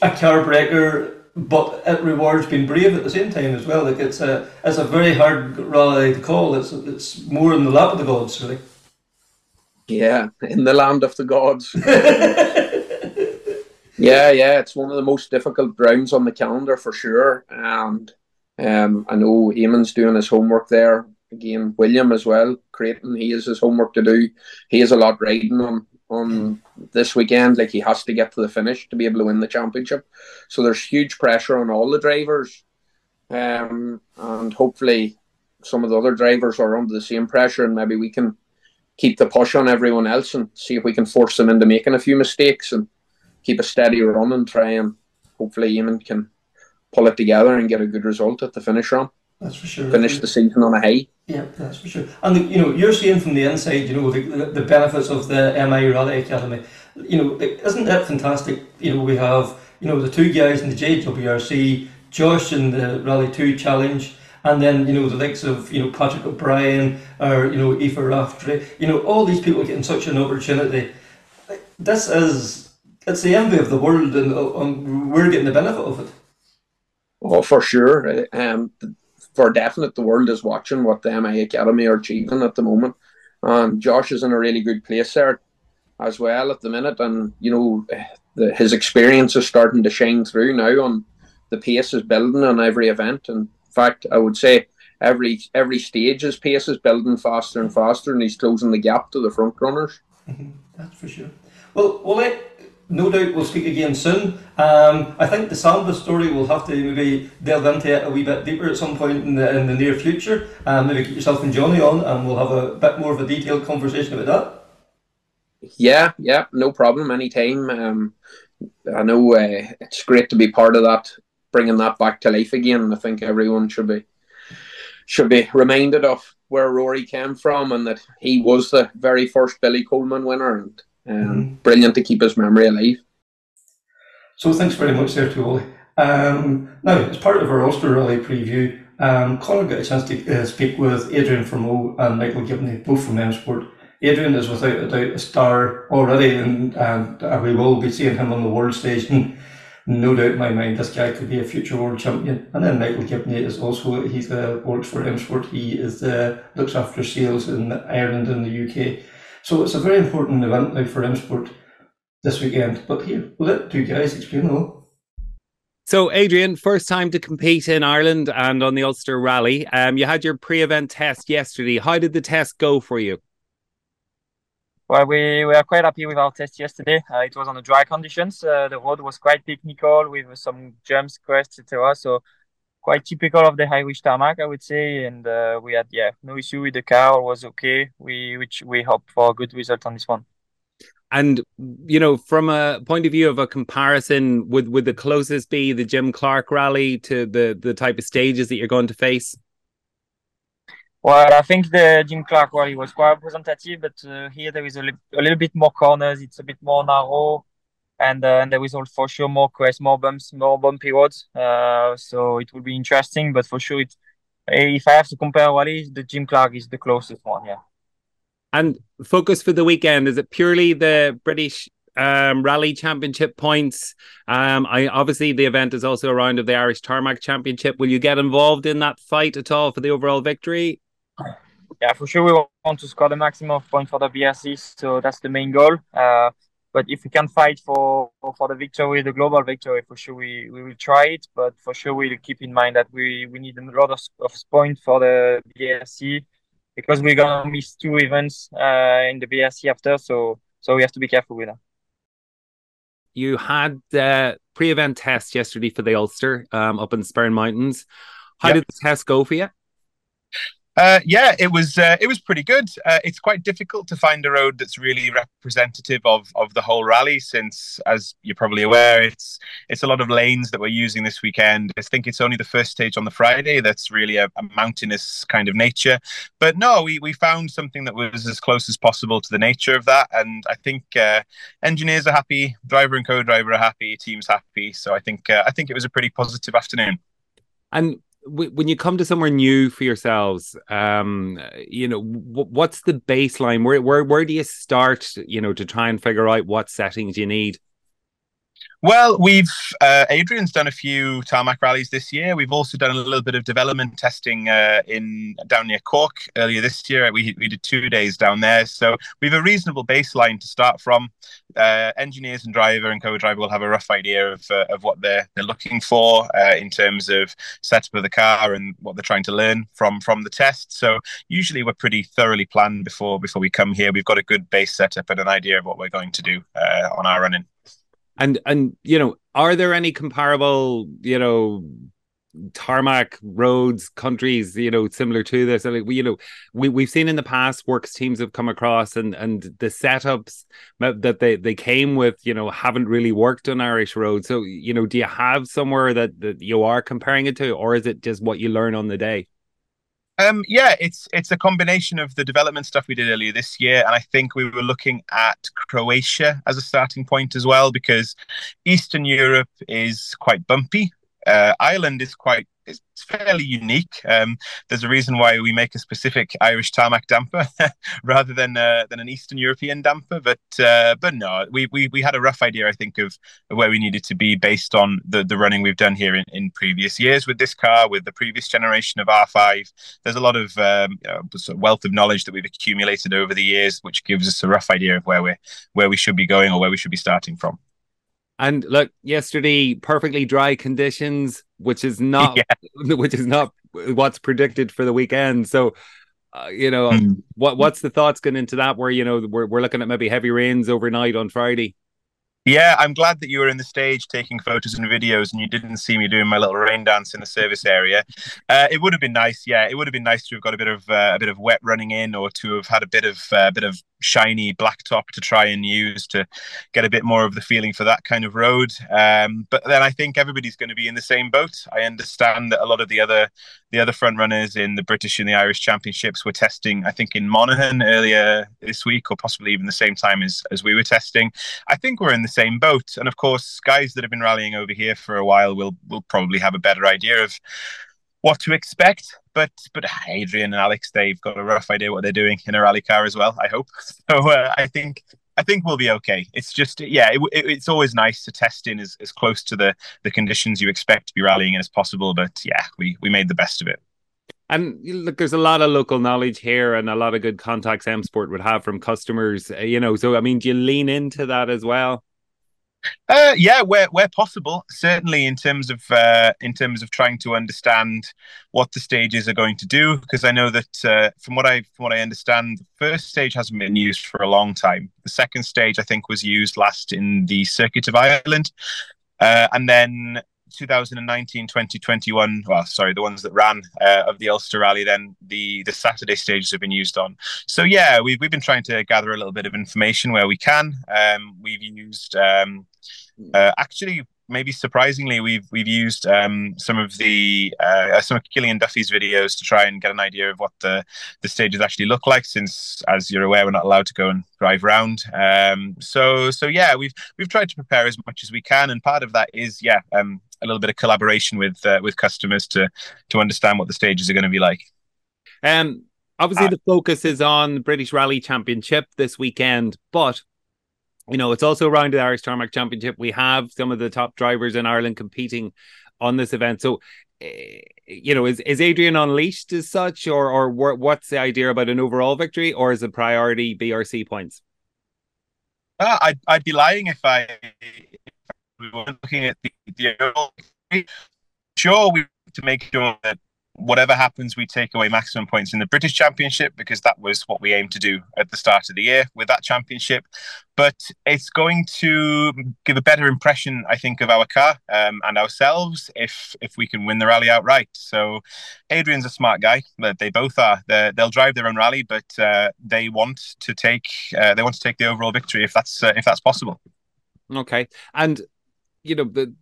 a car breaker, but it rewards being brave at the same time as well. Like, it's a, it's a very hard rally to call. It's it's more in the lap of the gods, really. Yeah, in the land of the gods. Yeah, yeah, it's one of the most difficult rounds on the calendar for sure, and um, I know Eamon's doing his homework there. Again, William as well, Creighton, he has his homework to do. He has a lot riding on, on this weekend. Like, he has to get to the finish to be able to win the championship. So there's huge pressure on all the drivers, um, and hopefully some of the other drivers are under the same pressure, and maybe we can keep the push on everyone else and see if we can force them into making a few mistakes and keep a steady run and try, and hopefully Eamon can pull it together and get a good result at the finish run. That's for sure. Finish the season on a high. Yeah, that's for sure. And the, you know, you're seeing from the inside, you know, the, the benefits of the M I Rally Academy. You know, isn't that fantastic? You know, we have, you know, the two guys in the J W R C, Josh in the Rally Two Challenge, and then, you know, the likes of, you know, Patrick O'Brien or, you know, Aoife Raftery. You know, all these people getting such an opportunity. This is. It's the envy of the world, and, and we're getting the benefit of it. Oh, for sure. Um, for definite, the world is watching what the M I Academy are achieving at the moment. And Josh is in a really good place there as well at the minute. And, you know, the, his experience is starting to shine through now, and the pace is building on every event. And in fact, I would say every every stage his pace is building faster and faster, and he's closing the gap to the front runners. Mm-hmm. That's for sure. Well, well, I... No doubt we'll speak again soon. Um, I think the Samba story we'll have to maybe delve into it a wee bit deeper at some point in the, in the near future. Um, maybe get yourself and Johnny on, and we'll have a bit more of a detailed conversation about that. Yeah, yeah, no problem. Anytime. Um, I know uh, it's great to be part of that, bringing that back to life again. I think everyone should be should be reminded of where Rory came from, and that he was the very first Billy Coleman winner. And Um, brilliant to keep his memory alive. So thanks very much there to Ollie. Um, now, as part of our Ulster Rally preview, um, Conor got a chance to uh, speak with Adrien Fourmaux and Michael Gibney, both from M-Sport. Adrien is without a doubt a star already, and, and uh, we will be seeing him on the world stage, and no doubt in my mind this guy could be a future world champion. And then Michael Gibney is also, he uh, works for M-Sport, he is uh, looks after sales in Ireland and the U K. So it's a very important event now for M-Sport this weekend. But here, we'll let two guys explain it all. So, Adrien, first time to compete in Ireland and on the Ulster Rally. Um, you had your pre-event test yesterday. How did the test go for you? Well, we were quite happy with our test yesterday. Uh, it was on the dry conditions. Uh, the road was quite technical with some jumps, crests, et cetera. So quite typical of the Irish tarmac, I would say, and uh, we had yeah no issue with the car. It was okay. We which we hope for a good result on this one. And you know, from a point of view of a comparison, would would the closest be the Jim Clark Rally to the the type of stages that you're going to face? Well, I think the Jim Clark rally was quite representative, but uh, here there is a, li- a little bit more corners. It's a bit more narrow, and, uh, and there is also for sure more crests, more bumps, more bumpy roads. Uh, so it will be interesting, but for sure, it, if I have to compare rallies, the Jim Clark is the closest one, yeah. And focus for the weekend, is it purely the British um, Rally Championship points? Um, I obviously, the event is also a round of the Irish Tarmac Championship. Will you get involved in that fight at all for the overall victory? Yeah, for sure we want to score the maximum of points for the B R C, so that's the main goal. Uh, but if we can fight for, for the victory, the global victory, for sure we, we will try it. But for sure we'll keep in mind that we, we need a lot of, of points for the B R C, because we're going to miss two events uh, in the B R C after, so so we have to be careful with that. You had the pre-event test yesterday for the Ulster um, up in Spurn Mountains. How yep. did the test go for you? Uh, yeah, it was uh, it was pretty good. Uh, it's quite difficult to find a road that's really representative of of the whole rally, since, as you're probably aware, it's it's a lot of lanes that we're using this weekend. I think it's only the first stage on the Friday that's really a, a mountainous kind of nature. But no, we, we found something that was as close as possible to the nature of that. And I think uh, engineers are happy, driver and co-driver are happy, team's happy. So I think uh, I think it was a pretty positive afternoon. And when you come to somewhere new for yourselves, um, you know, w- what's the baseline? Where, where, where do you start, you know, to try and figure out what settings you need? Well, we've, uh, Adrian's done a few tarmac rallies this year. We've also done a little bit of development testing uh, in down near Cork earlier this year. We we did two days down there. So we've a reasonable baseline to start from. Uh, engineers and driver and co-driver will have a rough idea of uh, of what they're, they're looking for uh, in terms of setup of the car and what they're trying to learn from from the test. So usually we're pretty thoroughly planned before, before we come here. We've got a good base setup and an idea of what we're going to do uh, on our run-in. And, and you know, are there any comparable, you know, tarmac roads, countries, you know, similar to this? I mean, you know, we, we've seen in the past works teams have come across and, and the setups that they, they came with, you know, haven't really worked on Irish roads. So, you know, do you have somewhere that, that you are comparing it to, or is it just what you learn on the day? Um, yeah, it's it's a combination of the development stuff we did earlier this year, and I think we were looking at Croatia as a starting point as well, because Eastern Europe is quite bumpy. Uh, Ireland is quite it's fairly unique. Um, there's a reason why we make a specific Irish tarmac damper rather than uh, than an Eastern European damper. But uh, but no, we, we we had a rough idea, I think, of where we needed to be based on the, the running we've done here in, in previous years with this car, with the previous generation of R five. There's a lot of um, you know, sort of wealth of knowledge that we've accumulated over the years, which gives us a rough idea of where we where we should be going or where we should be starting from. And look, yesterday, perfectly dry conditions, which is not yeah. which is not what's predicted for the weekend. So, uh, you know, mm. what what's the thoughts going into that? Where, you know, we're we're looking at maybe heavy rains overnight on Friday. Yeah, I'm glad that you were in the stage taking photos and videos and you didn't see me doing my little rain dance in the service area. Uh, it would have been nice. Yeah, it would have been nice to have got a bit of uh, a bit of wet running in, or to have had a bit of a uh, bit of shiny blacktop to try and use to get a bit more of the feeling for that kind of road. Um, but then I think everybody's going to be in the same boat. I understand that a lot of the other the other front runners in the British and the Irish championships were testing, I think, in Monaghan earlier this week, or possibly even the same time as, as we were testing. I think we're in the same boat. And of course, guys that have been rallying over here for a while will will probably have a better idea of what to expect. But but Adrian and Alex, they've got a rough idea what they're doing in a rally car as well, I hope. So uh, I think I think we'll be okay. It's just, yeah, it, it, it's always nice to test in as, as close to the, the conditions you expect to be rallying in as possible. But yeah, we, we made the best of it. And look, there's a lot of local knowledge here and a lot of good contacts M-Sport would have from customers, you know. So, I mean, do you lean into that as well? Uh, yeah, where where possible, certainly in terms of uh, in terms of trying to understand what the stages are going to do, because I know that uh, from what I from what I understand, the first stage hasn't been used for a long time. The second stage, I think, was used last in the Circuit of Ireland, uh, and then twenty nineteen, twenty twenty-one, well, sorry, the ones that ran uh, of the Ulster Rally, then the, the Saturday stages have been used on. So, yeah, we've, we've been trying to gather a little bit of information where we can. Um, we've used, um, uh, actually, maybe surprisingly, we've we've used um, some of the uh, some of Killian Duffy's videos to try and get an idea of what the the stages actually look like. Since, as you're aware, we're not allowed to go and drive around. Um, so so yeah, we've we've tried to prepare as much as we can, and part of that is yeah um, a little bit of collaboration with uh, with customers to to understand what the stages are going to be like. Um, obviously, uh, the focus is on the British Rally Championship this weekend, but you know, it's also around the Irish Tarmac Championship. We have some of the top drivers in Ireland competing on this event. So, you know, is, is Adrian unleashed as such, or or what's the idea about an overall victory, or is the priority B R C points? Uh, I'd, I'd be lying if I, if we weren't looking at the, the overall victory. Sure, we have to make sure that whatever happens, we take away maximum points in the British Championship, because that was what we aimed to do at the start of the year with that championship. But it's going to give a better impression, I think, of our car um, and ourselves if if we can win the rally outright. So Adrian's a smart guy, but they both are. They're, they'll drive their own rally, but uh, they want to take uh, they want to take the overall victory if that's uh, if that's possible. Okay, and you know the.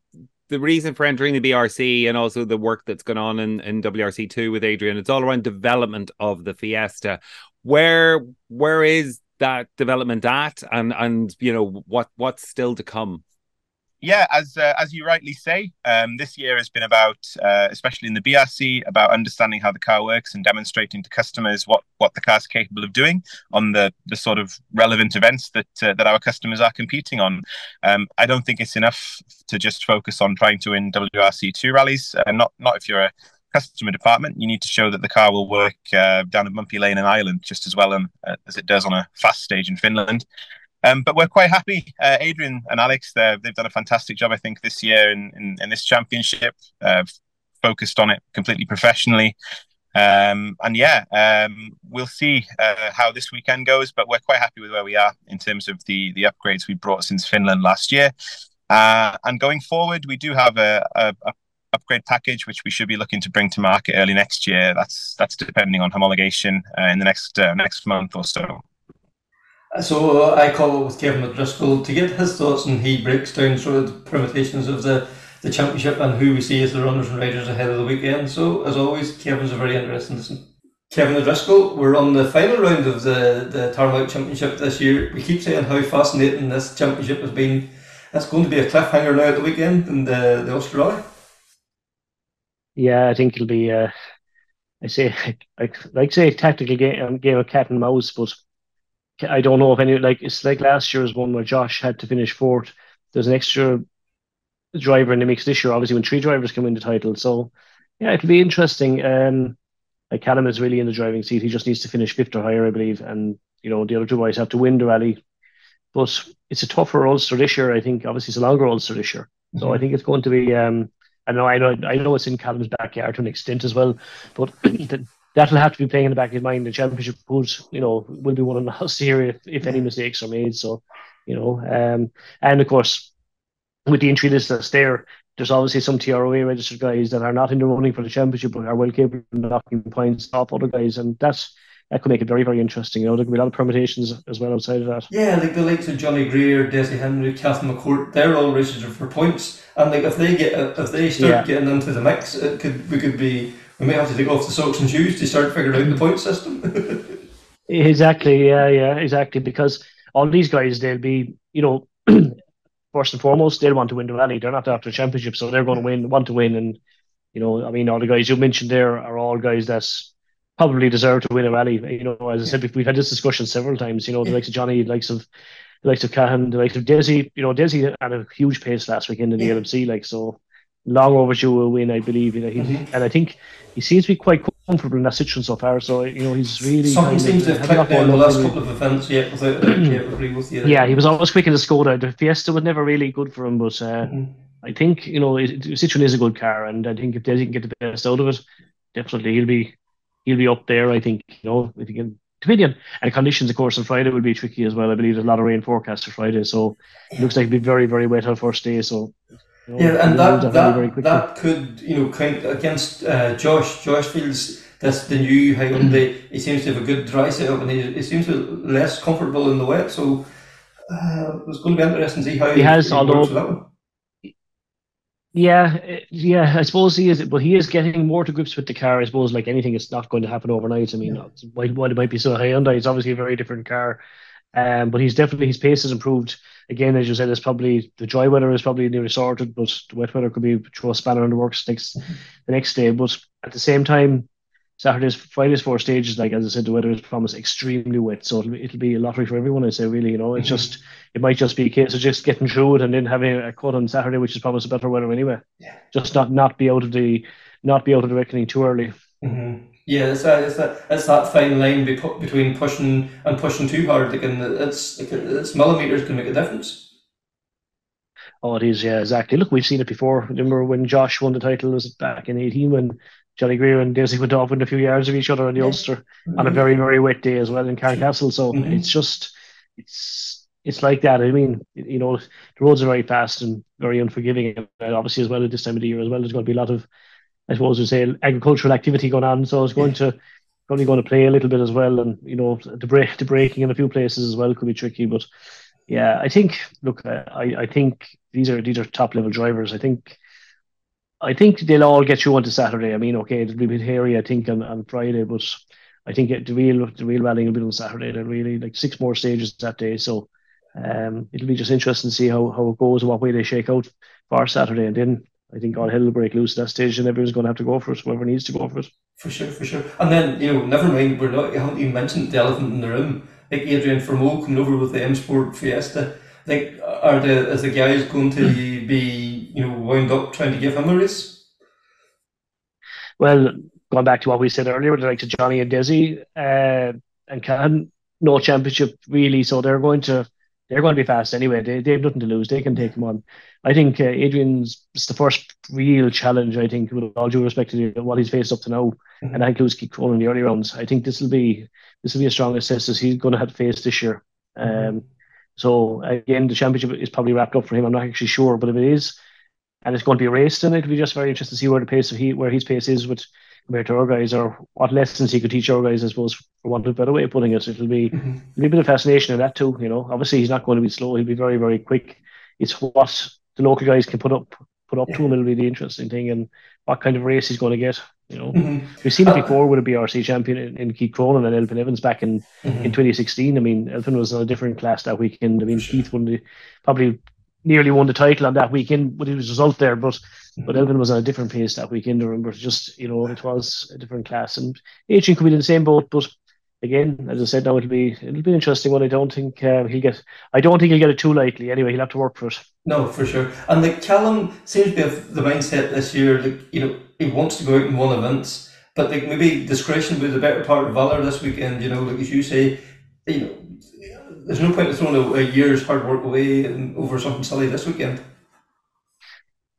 The reason for entering the B R C and also the work that's gone on in, in W R C two with Adrian, it's all around development of the Fiesta. Where where is that development at, and and you know what what's still to come? Yeah, as uh, as you rightly say, um, this year has been about, uh, especially in the B R C, about understanding how the car works and demonstrating to customers what, what the car's capable of doing on the, the sort of relevant events that uh, that our customers are competing on. Um, I don't think it's enough to just focus on trying to win W R C two rallies, and uh, not not if you're a customer department. You need to show that the car will work uh, down a bumpy lane in Ireland just as well um, as it does on a fast stage in Finland. Um, but we're quite happy. Uh, Adrian and Alex, they've done a fantastic job, I think, this year in, in, in this championship, uh, focused on it completely professionally. Um, and yeah, um, we'll see uh, how this weekend goes, but we're quite happy with where we are in terms of the, the upgrades we brought since Finland last year. Uh, and going forward, we do have a, a, a upgrade package which we should be looking to bring to market early next year. That's that's depending on homologation uh, in the next uh, next month or so. So uh, I call with Kevin O'Driscoll to get his thoughts, and he breaks down sort of the permutations of the, the championship and who we see as the runners and riders ahead of the weekend. So, as always, Kevin's a very interesting listen. Kevin O'Driscoll, we're on the final round of the, the Tarmac Championship this year. We keep saying how fascinating this championship has been. It's going to be a cliffhanger now at the weekend in the, the Ulster Rally. Yeah, I think it'll be, uh, I say, like, like say, a tactical game, game of cat and mouse, but I don't know if any, like, it's like last year's one where Josh had to finish fourth. There's an extra driver in the mix this year, obviously, when three drivers come in the title. So, yeah, it'll be interesting. Um, like Callum is really in the driving seat. He just needs to finish fifth or higher, I believe. And, you know, the other two boys have to win the rally. But it's a tougher Ulster this year, I think. Obviously, it's a longer Ulster this year. So mm-hmm. I think it's going to be, um, I know, I know, I know it's in Callum's backyard to an extent as well, but that'll have to be playing in the back of his mind. The championship pools, you know, will be won on last year if, if any mistakes are made. So, you know, um, and of course, with the entry list that's there, there's obviously some T R O A registered guys that are not in the running for the championship, but are well capable of knocking points off other guys, and that's that could make it very, very interesting. You know, there could be a lot of permutations as well outside of that. Yeah, like the likes of Johnny Greer, Desi Henry, Catherine McCourt, they're all registered for points, and like if they get if they start yeah. getting into the mix, it could we could be. We may have to take off the socks and shoes to start figuring out the point system. Exactly, yeah, yeah, exactly. Because all these guys, they'll be, you know, first and foremost, they'll want to win the rally. They're not after a championship, so they're going to win, want to win. And, you know, I mean, all the guys you mentioned there are all guys that probably deserve to win a rally. You know, as I said, we've had this discussion several times, you know, the likes of Johnny, the likes of the likes of Cahan, the likes of Desi. You know, Desi had a huge pace last weekend in the A L M C, like, so long overdue a win, I believe. You know, he, mm-hmm. And I think he seems to be quite comfortable in that situation so far. So, you know, he's really... Something seems to have clicked down the last really. couple of events yet without agree with you. Yeah, he was always quick in the Skoda. The Fiesta was never really good for him, but uh, mm-hmm. I think, you know, it, Citroën is a good car, and I think if Desi can get the best out of it, definitely he'll be he'll be up there, I think, you know, if he can... Dominion. And conditions, of course, on Friday will be tricky as well. I believe there's a lot of rain forecast for Friday, so it looks like it'll be very, very wet on first day, so... No, yeah, and that that, that could, you know, count against uh, Josh. Josh feels that's the new Hyundai. He seems to have a good dry setup, and he, he seems to be less comfortable in the wet. So uh, it's going to be interesting to see how he, he has. Although Yeah, it, yeah, I suppose he is, but he is getting more to grips with the car. I suppose, like anything, it's not going to happen overnight. I mean, yeah. why, why it might be so Hyundai, it's obviously a very different car. Um, but he's definitely, his pace has improved. Again, as you said, it's probably the dry weather is probably nearly sorted, but the wet weather could be throw a spanner in the works next the next day. But at the same time, Saturday's Friday's four stages, like as I said, the weather is promised extremely wet, so it'll, it'll be a lottery for everyone. I say, really, you know, it's mm-hmm. just it might just be a case of just getting through it and then having a cut on Saturday, which is probably a better weather anyway. Yeah. Just not not be out of the not be out of the reckoning too early. Mm-hmm. Yeah, it's that, it's that it's that fine line be pu- between pushing and pushing too hard. Like, and it's like, it's millimeters can make a difference. Oh, it is. Yeah, exactly. Look, we've seen it before. Remember when Josh won the title? Was back in eighteen when Johnny Greer and Desi went off in a few yards of each other in the yeah. Ulster mm-hmm. on a very very wet day as well in Carncastle. So mm-hmm. it's just it's it's like that. I mean, you know, the roads are very fast and very unforgiving, and obviously as well at this time of the year as well, there's going to be a lot of, I suppose we say, agricultural activity going on, so it's going yeah. to probably going to play a little bit as well, and you know the break, the braking in a few places as well could be tricky. But yeah, I think look, I, I think these are these are top level drivers. I think I think they'll all get you onto Saturday. I mean, okay, it'll be a bit hairy, I think, on, on Friday, but I think it, the real the real rallying will be on Saturday. They're really like six more stages that day, so um, it'll be just interesting to see how how it goes and what way they shake out for Saturday, and then I think all hell will break loose at that stage, and everyone's going to have to go for it, whoever needs to go for it. For sure, for sure. And then, you know, never mind, we're not, you haven't even mentioned the elephant in the room. Like Adrien Fourmaux coming over with the M-Sport Fiesta. Like, are the, is the guys going to be, you know, wound up trying to give him a race? Well, going back to what we said earlier, like to Johnny and Desi uh, and Callum, no championship really, so they're going to, They're going to be fast anyway. They they have nothing to lose. They can take them on. I think uh, Adrian's it's the first real challenge, I think, with all due respect to what he's faced up to now, mm-hmm. and I think keep going in the early rounds. I think this will be this will be a strong assist as he's going to have to face this year. Mm-hmm. Um, so again, the championship is probably wrapped up for him. I'm not actually sure, but if it is, and it's going to be a race, then it'll be just very interesting to see where the pace of he where his pace is with compared to our guys, or what lessons he could teach our guys, I suppose, for want of a better way of putting it. It'll be, mm-hmm. it'll be a bit of fascination in that too, you know. Obviously, he's not going to be slow. He'll be very, very quick. It's what the local guys can put up put up yeah. to him. It'll be the interesting thing, and what kind of race he's going to get, you know. Mm-hmm. We've seen it before with a B R C champion in, in Keith Cronin and Elfyn Evans back in, mm-hmm. in twenty sixteen. I mean, Elfyn was on a different class that weekend. I mean, sure. Keith won the, probably nearly won the title on that weekend with his result there, but But Elvin was on a different pace that weekend. I remember, just you know, it was a different class, and Adrian could be in the same boat. But again, as I said, now it'll be it'll be an interesting one. I don't think uh, he'll get. I don't think he'll get it too lightly. Anyway, he'll have to work for it. No, for sure. And like Callum seems to be of the mindset this year. Like you know, he wants to go out and win events, but like maybe discretion was the better part of valor this weekend. You know, like as you say, you know, there's no point in throwing a, a year's hard work away over something silly this weekend.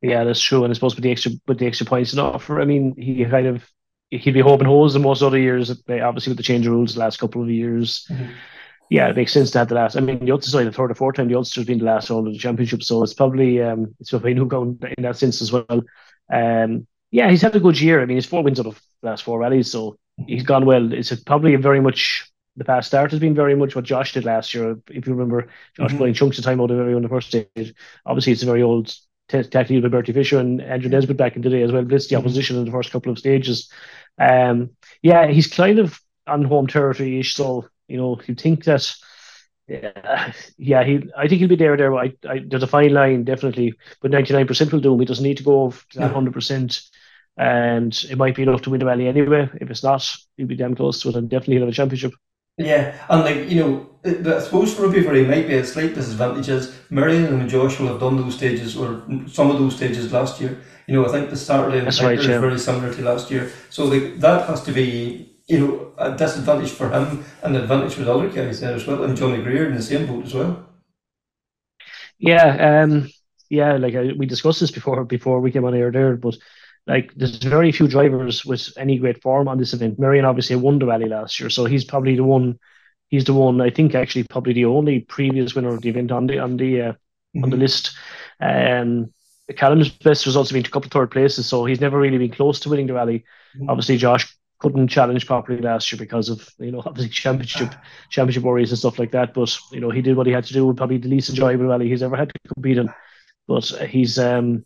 Yeah, that's true, and I suppose with the extra with the extra points and offer, I mean, he kind of he'd be hoping holes in most other years. Obviously, with the change of rules the last couple of years, mm-hmm. yeah, it makes sense to have the last. I mean, the Ulster side, the third or fourth time the Ulster's been the last round of the championship, so it's probably um, it's probably new going in that sense as well. Um, yeah, he's had a good year. I mean, he's four wins out of the last four rallies, so he's gone well. It's probably very much. The fast start has been very much what Josh did last year. If you remember, Josh mm-hmm. playing chunks of time out of everyone the first stage. Obviously, it's a very old tactically by Bertie Fisher and Andrew Nesbitt back in today as well. Blitzed the opposition in the first couple of stages. Um, yeah, he's kind of on home territory-ish, so you know you think that. Yeah, yeah, he. I think he'll be there. There, I, I, there's a fine line definitely, but ninety-nine percent will do him. He doesn't need to go over that one hundred percent, and it might be enough to win the rally anyway. If it's not, he'll be damn close to it, and definitely he'll have a championship. Yeah, and like, you know, I suppose for Ruby, where he might be a slight disadvantage is Marion and Josh will have done those stages or some of those stages last year. You know, I think the Saturday and Victor right, yeah. is very similar to last year. So like that has to be, you know, a disadvantage for him and an advantage for the other guys there as well, and Johnny Greer in the same boat as well. Yeah, um, yeah, like I, we discussed this before before we came on air there, but like there's very few drivers with any great form on this event. Marion obviously won the rally last year, so he's probably the one. He's the one I think actually probably the only previous winner of the event on the on the uh, mm-hmm. on the list. Um, Callum's best results have been a couple of third places, so he's never really been close to winning the rally. Mm-hmm. Obviously, Josh couldn't challenge properly last year because of you know obviously championship championship worries and stuff like that. But you know he did what he had to do. Probably the least enjoyable rally he's ever had to compete in. But he's um.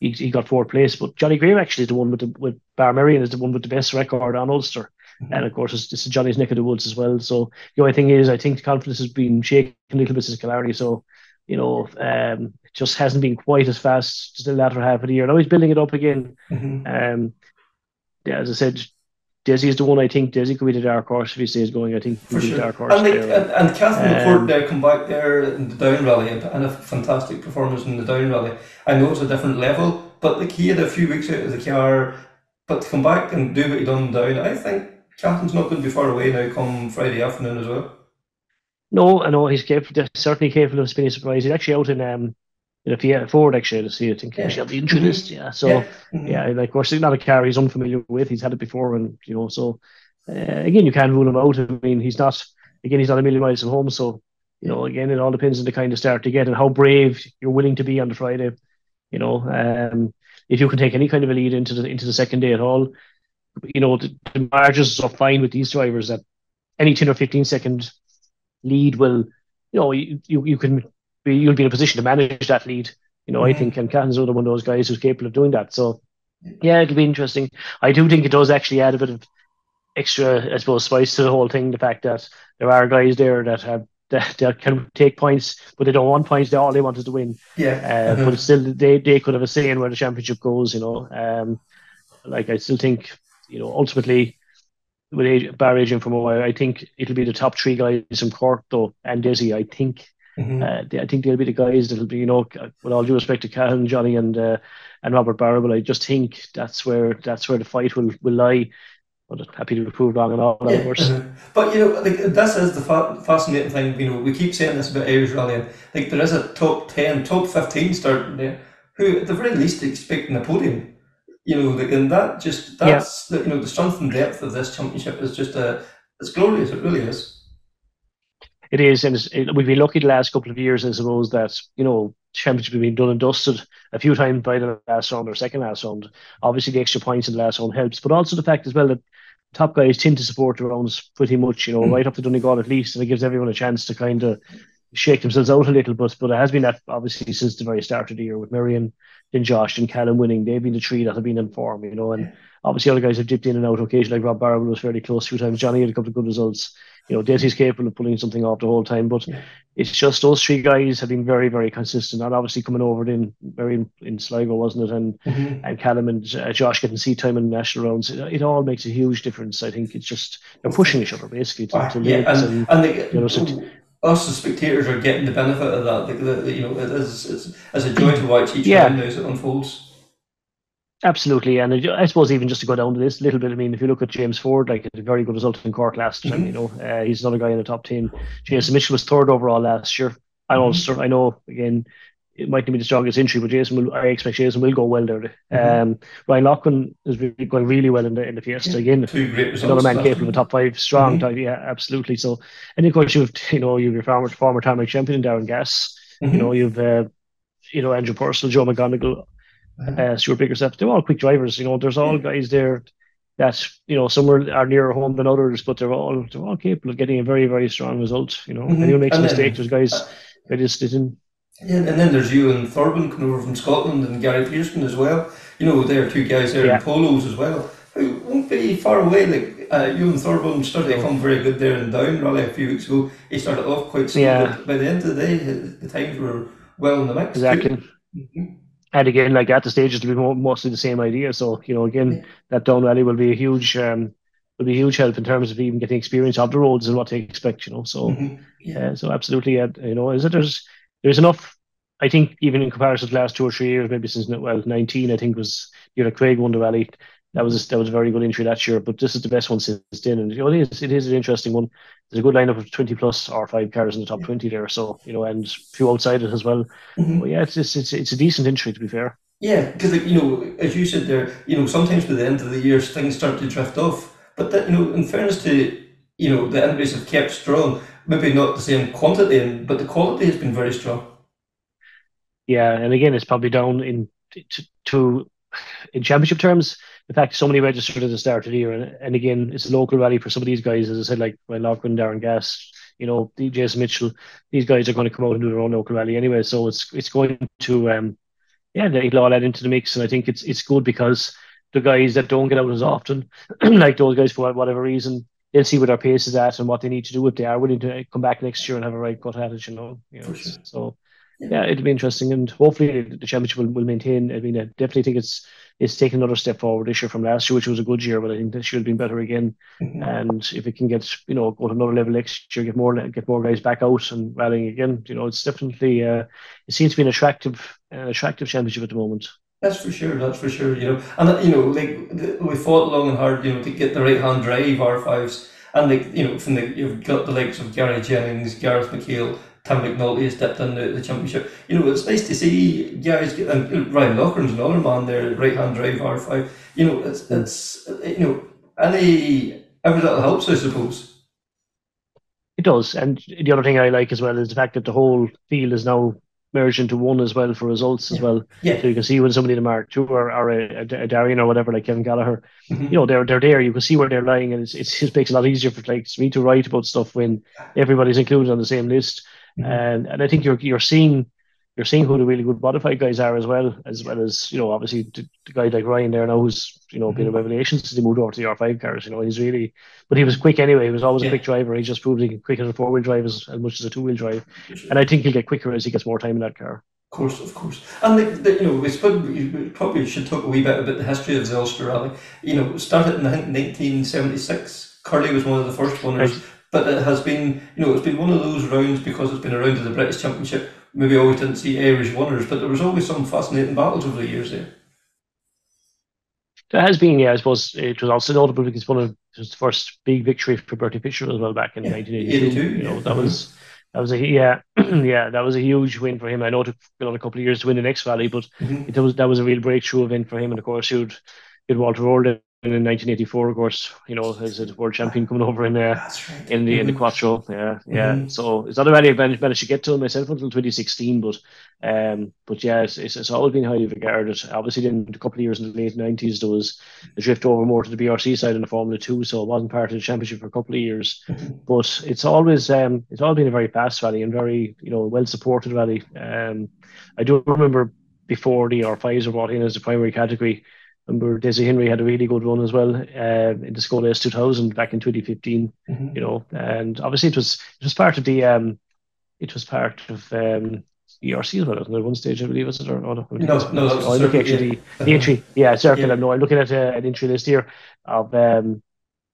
he, he got fourth place. But Johnny Graham actually is the one with the, with Barmerian is the one with the best record on Ulster. Mm-hmm. And of course, it's, it's Johnny's neck of the woods as well. So the only thing is, I think the confidence has been shaken a little bit since Killarney. So, you know, um, it just hasn't been quite as fast just the latter half of the year. Now he's building it up again. Mm-hmm. Um, yeah, as I said, Desi is the one. I think Desi could be the dark horse if he stays going. I think he'll be the dark horse. And, they, and, and Catherine McCord um, there come back there in the down rally and, and a fantastic performance in the down rally. I know it's a different level, but like he had a few weeks out of the car, but to come back and do what he done down, I think Catherine's not going to be far away now come Friday afternoon as well. No, I know he's capable, certainly capable of spinning surprise. He's actually out in um in a Fiesta Ford actually to see it in case you have the interest. Yeah, so yeah, mm-hmm. yeah and of course it's not a car he's unfamiliar with. He's had it before, and you know, so uh, again you can't rule him out. I mean, he's not again he's not a million miles from home. So you know, again it all depends on the kind of start you get and how brave you're willing to be on the Friday. You know, um, if you can take any kind of a lead into the into the second day at all, you know the, the margins are fine with these drivers that any ten or fifteen second lead will, you know, you, you, you can be, you'll be in a position to manage that lead, you know. Mm-hmm. I think and Catton's another one of those guys who's capable of doing that. So yeah, it'll be interesting. I do think it does actually add a bit of extra, I suppose, spice to the whole thing, the fact that there are guys there that have that, that can take points, but they don't want points. They all they want is to win. Yeah. Uh, mm-hmm. But still they, they could have a say in where the championship goes, you know. Um, like I still think, you know, ultimately with Adrien, bar Adrien Fourmaux, I think it'll be the top three guys from Cork though, and Desi. I think, mm-hmm. uh, they, I think they'll be the guys that'll be, you know, with all due respect to Callum, Johnny, and uh, and Robert Barrable. I just think that's where that's where the fight will will lie. But happy to be proved wrong and all, yeah. Of course. Mm-hmm. But you know, like, this is the fa- fascinating thing. You know, we keep saying this about Irish rallying. Like there is a top ten, top fifteen starting there, who at the very least expecting a podium. You know, and that just, that's, yeah. You know, the strength and depth of this championship is just, a, it's glorious, it really is. It is, and it's, it, we've been lucky the last couple of years, I suppose, that, you know, championship has been done and dusted a few times by the last round or second last round. Obviously, the extra points in the last round helps, but also the fact as well that top guys tend to support the rounds pretty much, you know, mm-hmm. right up to Donegal at least, and it gives everyone a chance to kind of shake themselves out a little bit, but it has been that obviously since the very start of the year with Marion and Josh and Callum winning. They've been the three that have been in form, you know, and yeah. Obviously other guys have dipped in and out occasionally. Like Rob Barrable was fairly close a few times. Johnny had a couple of good results. You know, Desi's capable of pulling something off the whole time, but yeah. It's just those three guys have been very, very consistent. And obviously coming over in Marion in Sligo, wasn't it? And mm-hmm. and Callum and uh, Josh getting seat time in national rounds. It, it all makes a huge difference. I think it's just they're pushing each other basically to, ah, to yeah. and, and, and they, you know, so t- us, the spectators, are getting the benefit of that. The, the, the, you know, it is, it's, it's a joy to watch each yeah. round as it unfolds. Absolutely, and I, I suppose even just to go down to this a little bit, I mean, if you look at James Ford, like a very good result in Cork last time, mm-hmm. you know, uh, he's another guy in the top ten. Jason Mitchell was third overall last year. I mm-hmm. Ulster, I know, again, it might not be the strongest entry, but Jason will, I expect Jason will go well there. Mm-hmm. Um, Ryan Loughlin is really, going really well in the in the Fiesta yeah, again. Two great results. Another man definitely. Capable of a top five strong. Mm-hmm. Type, yeah, absolutely. So, and of course you've you know you've your former former Tamworth champion Darren Gass. Mm-hmm. You know you've uh, you know Andrew Purcell, Joe McGonigal, mm-hmm. uh, Stuart Bickerstaff. They're all quick drivers. You know, there's all yeah. guys there that you know some are, are nearer home than others, but they're all they're all capable of getting a very very strong result. You know, mm-hmm. anyone makes and a mistake, then, there's guys that just didn't. Yeah, and then there's you and Thorburn coming over from Scotland and Gary Pearson as well. You know, there are two guys there yeah. in polos as well who won't be far away. Like uh, you and Thorburn started to come very good there in down rally a few weeks ago. He started off quite slow, yeah. but by the end of the day, the times were well in the mix. Exactly. Mm-hmm. And again, like at the stages, it'll be mostly the same idea. So you know, again, yeah. that down rally will be a huge, um, will be a huge help in terms of even getting experience of the roads and what to expect. You know, so mm-hmm. yeah, uh, so absolutely, uh, you know, is it there's. There's enough, I think, even in comparison to the last two or three years, maybe since, well, nineteen, I think, was, you know, Craig won the rally. That was a, that was a very good entry that year, but this is the best one since then. And, you know, it is, it is an interesting one. There's a good lineup of twenty-plus R five cars in the top twenty there, so, you know, and a few outside it as well. Mm-hmm. But, yeah, it's, it's it's it's a decent entry, to be fair. Yeah, because, like, you know, as you said there, you know, sometimes by the end of the year, things start to drift off. But, that, you know, in fairness to, you know, the entries have kept strong. Maybe not the same quantity, but the quality has been very strong. Yeah, and again, it's probably down in to, to in championship terms. In fact, so many registered at the start of the year, and, and again, it's a local rally for some of these guys. As I said, like Ryan Loughlin, Darren Gass, you know, Jason Mitchell. These guys are going to come out and do their own local rally anyway, so it's it's going to um, yeah, he'll all add into the mix. And I think it's it's good because the guys that don't get out as often, like those guys for whatever reason, they'll see what their pace is at and what they need to do if they are willing to come back next year and have a right cut at it, you know. You know? Sure. So, yeah, it'll be interesting. And hopefully the championship will, will maintain. I mean, I definitely think it's it's taken another step forward this year from last year, which was a good year, but I think this year will be better again. Mm-hmm. And if it can get, you know, go to another level next year, get more get more guys back out and rallying again, you know, it's definitely, uh, it seems to be an attractive, uh, attractive championship at the moment. That's for sure, that's for sure, you know. And, you know, like, we fought long and hard, you know, to get the right-hand drive R fives. And, like, you know, from the, you've got the likes of Gary Jennings, Gareth McHale, Tam McNulty has stepped in the, the championship. You know, it's nice to see guys, get, and Ryan Lochran's another man there, right-hand drive R five. You know, it's, it's you know, any, every little helps, I suppose. It does. And the other thing I like as well is the fact that the whole field is now merge into one as well for results as well. Yeah. So you can see when somebody in a Mark two or, or a, a Darien or whatever, like Kevin Gallagher, mm-hmm. you know, they're they're there. You can see where they're lying, and it's, it's it makes it a lot easier for like me to write about stuff when everybody's included on the same list. Mm-hmm. And and I think you're you're seeing you're seeing who the really good modified guys are as well, as well as, you know, obviously the, the guy like Ryan there now who's, you know, mm-hmm. been a revelation since he moved over to the R five cars. You know, he's really, but he was quick anyway. He was always yeah. a quick driver. He just proved he can quick as a four-wheel drive as, as much as a two-wheel drive. And I think he'll get quicker as he gets more time in that car. Of course, of course. And, the, the, you know, we, spent, we probably should talk a wee bit about the history of the Ulster Rally. You know, it started in nineteen seventy-six. Curly was one of the first winners. Right. But it has been, you know, it's been one of those rounds because it's been a round of the British Championship. Maybe I always didn't see Irish winners, but there was always some fascinating battles over the years there. There has been, yeah, I suppose it was also notable because one of his first big victory for Bertie Fisher as well back in yeah, nineteen eighty-two. eighty-two, you know, yeah. that was that was a yeah yeah that was a huge win for him. I know it took a couple of years to win the next rally, but mm-hmm. it was that was a real breakthrough event for him. And of course, you'd you'd Walter Orr. And in nineteen eighty-four, of course, you know, as a world champion coming over in there, uh, right. in the mm-hmm. in the Quattro, yeah, yeah. Mm-hmm. So it's not a rally I managed to get to myself until twenty sixteen, but um, but yeah, it's, it's, it's always been highly regarded. Obviously, then a couple of years in the late nineties, there was a drift over more to the B R C side in the Formula Two, so it wasn't part of the championship for a couple of years. Mm-hmm. But it's always um, it's always been a very fast rally and very, you know, well supported rally. Um, I do remember before the R fives were brought in as the primary category. I remember Desi Henry had a really good run as well uh, in the Skoda S two thousand back in twenty fifteen, mm-hmm. you know, and obviously it was it was part of the um, it was part of um, E R C as well at one stage, I believe, was it or no? No, no, no oh, I'm looking actually yeah. the, the entry, yeah, circular. Yeah. No, I'm looking at uh, an entry list here of um,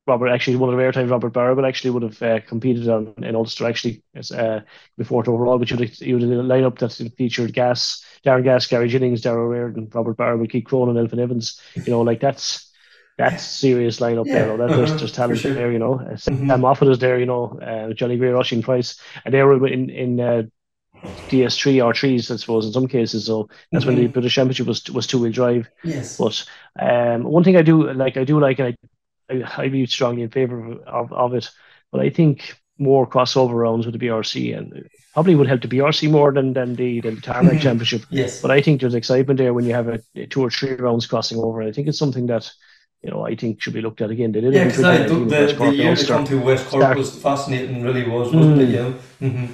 Robert. Actually, one of the airtime Robert Barrable actually would have uh, competed on in Ulster actually as uh, before it overall, but you would you would line up that featured Gas. Darren Gass, Gary Jennings, Darrow Reardon, Robert Barrable, Keith Cronin, Elfyn Evans. You know, like that's that's serious lineup yeah. there. You know, that, there's, there's talent sure. there. You know, uh, mm-hmm. Sam Moffat is there. You know, uh, Johnny Gray, Rushing Price, and they were in in uh, D S three R threes, I suppose, in some cases. So that's mm-hmm. when the British Championship was was two wheel drive. Yes. But um, one thing I do like, I do like, and I I, I be strongly in favour of of it. But I think more crossover rounds with the B R C, and probably would help the B R C more than, than the, the tarmac championship. Yes. But I think there's excitement there when you have a, a two or three rounds crossing over. I think it's something that, you know, I think should be looked at again. They did yeah, because I looked the, the year they come to West Cork was fascinating, really was, wasn't mm. it? Yeah. Mm-hmm.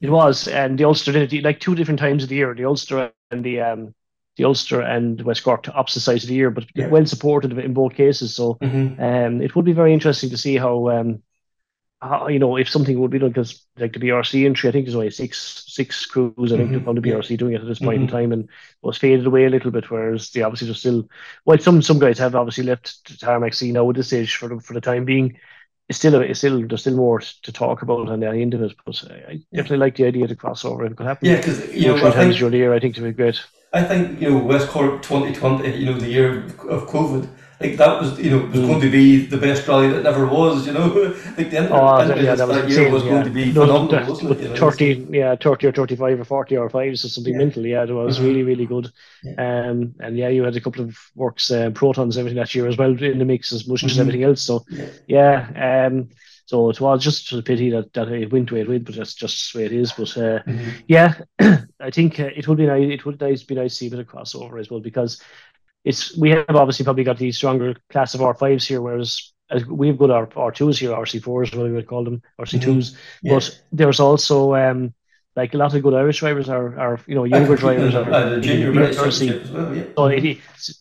It was, and the Ulster did it like two different times of the year, the Ulster and the um the Ulster and West Cork to opposite sides of the year, but yeah. well supported in both cases. So mm-hmm. um, it would be very interesting to see how. Um, Uh, you know, if something would be done, because like the B R C entry, I think there's only six six crews, I think, mm-hmm. from the B R C doing it at this point mm-hmm. in time, and was faded away a little bit, whereas they obviously are still, well, some some guys have obviously left the tarmac scene now at this stage for the, for the time being. It's still, a, it's still, there's still more to talk about on the end of it, but I definitely like the idea to crossover. It could happen. Yeah, because, you know, I think, year, I think it would be great. I think, you know, West Cork twenty twenty, you know, the year of COVID, like that was, you know, was mm. going to be the best rally that never was, you know. Like the end oh, of yeah, that, was that year was yeah. going to be no, phenomenal, wasn't it? You know, thirty, yeah, thirty or thirty-five or forty or five, so something yeah. mental. Yeah, it was mm-hmm. really, really good. Yeah. Um, and yeah, you had a couple of works, uh, protons, everything that year as well in the mix as much mm-hmm. as everything else. So yeah, yeah um, so it was just a pity that, that it went the way it went, but that's just the way it is. But uh, mm-hmm. yeah, I think uh, it would be nice. It would be nice to see a bit of crossover as well, because. It's we have obviously probably got the stronger class of R fives here, whereas as we have got our R twos here, R C fours, what we would call them, R C twos. Mm-hmm. Yeah. But there's also um, Like a lot of good Irish drivers are, are you know, younger drivers are. Uh, the junior B R C. Well, yeah. So it,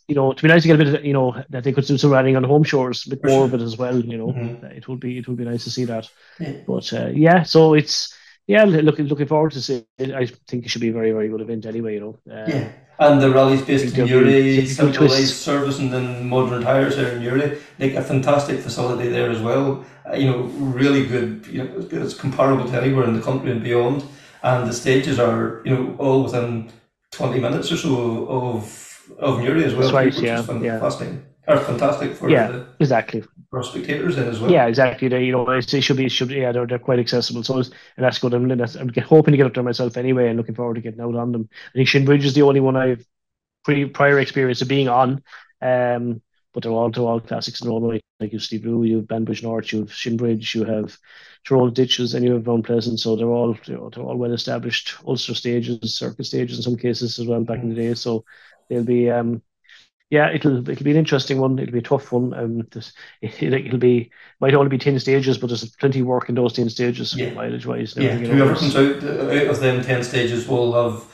you know, to be nice to get a bit of, you know, that they could do some riding on home shores, a bit more of it as well. You know, mm-hmm. it would be it would be nice to see that. Yeah. But uh, yeah, so it's yeah, looking looking forward to see it. I think it should be a very very good event anyway. You know. Uh, yeah. And the rally's based in Uri, centralised service and then modern tires there in Uri. Like a fantastic facility there as well. Uh, you know, really good. You know, it's comparable to anywhere in the country and beyond. And the stages are, you know, all within twenty minutes or so of of Newry as well. That's right, which yeah, is fantastic. Yeah. Or fantastic for yeah, the exactly for spectators then as well. Yeah, exactly. They, you know, it should be, should be, yeah, they're, they're quite accessible. So, and that's good. I'm, I'm hoping to get up there myself anyway, and looking forward to getting out on them. I think Shinbridge is the only one I've pre prior experience of being on. Um, but they're all they're all classics in their own way. Like you've Steve Blue, you've Banbridge North, you've Shinbridge, you have Tyrol Ditches, and you have Mount Pleasant. So they're all you know, they're all well established Ulster stages, circuit stages in some cases as well back in the day. So they'll be um yeah, it'll it'll be an interesting one. It'll be a tough one. Um, this, it, it'll be might only be ten stages, but there's plenty of work in those ten stages. Yeah, mileage wise. Yeah, whoever comes out out of them ten stages will have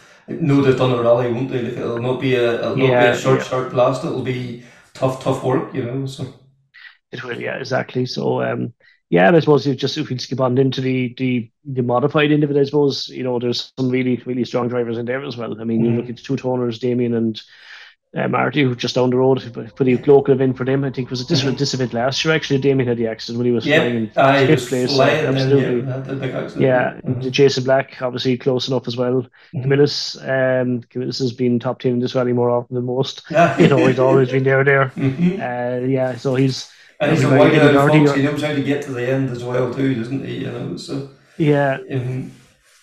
no, they've done a rally, won't they? Like, it'll not be a it'll yeah, not be a short yeah. short blast. It'll be tough, tough work, you know. So it will, yeah, exactly. So, um, yeah, and I suppose if just if we skip on into the, the the modified end of it, I suppose you know there's some really really strong drivers in there as well. I mean, mm-hmm. you look at two toners, Damien and uh, Marty, who just down the road, but pretty local event for them. I think was a different mm-hmm. event last year. Actually, Damien had the accident when he was yeah, flying in fifth place. Flying absolutely, in, yeah, the big accident. Yeah, mm-hmm. Jason Black obviously close enough as well. Mm-hmm. Camillus, um, Camillus has been top ten in this rally more often than most. Yeah. You know, he's always been there, there. Mm-hmm. Uh, yeah, so he's. And he's a wide out fox, he knows how to get to the end as well too, doesn't he? You know, so yeah. Mm-hmm.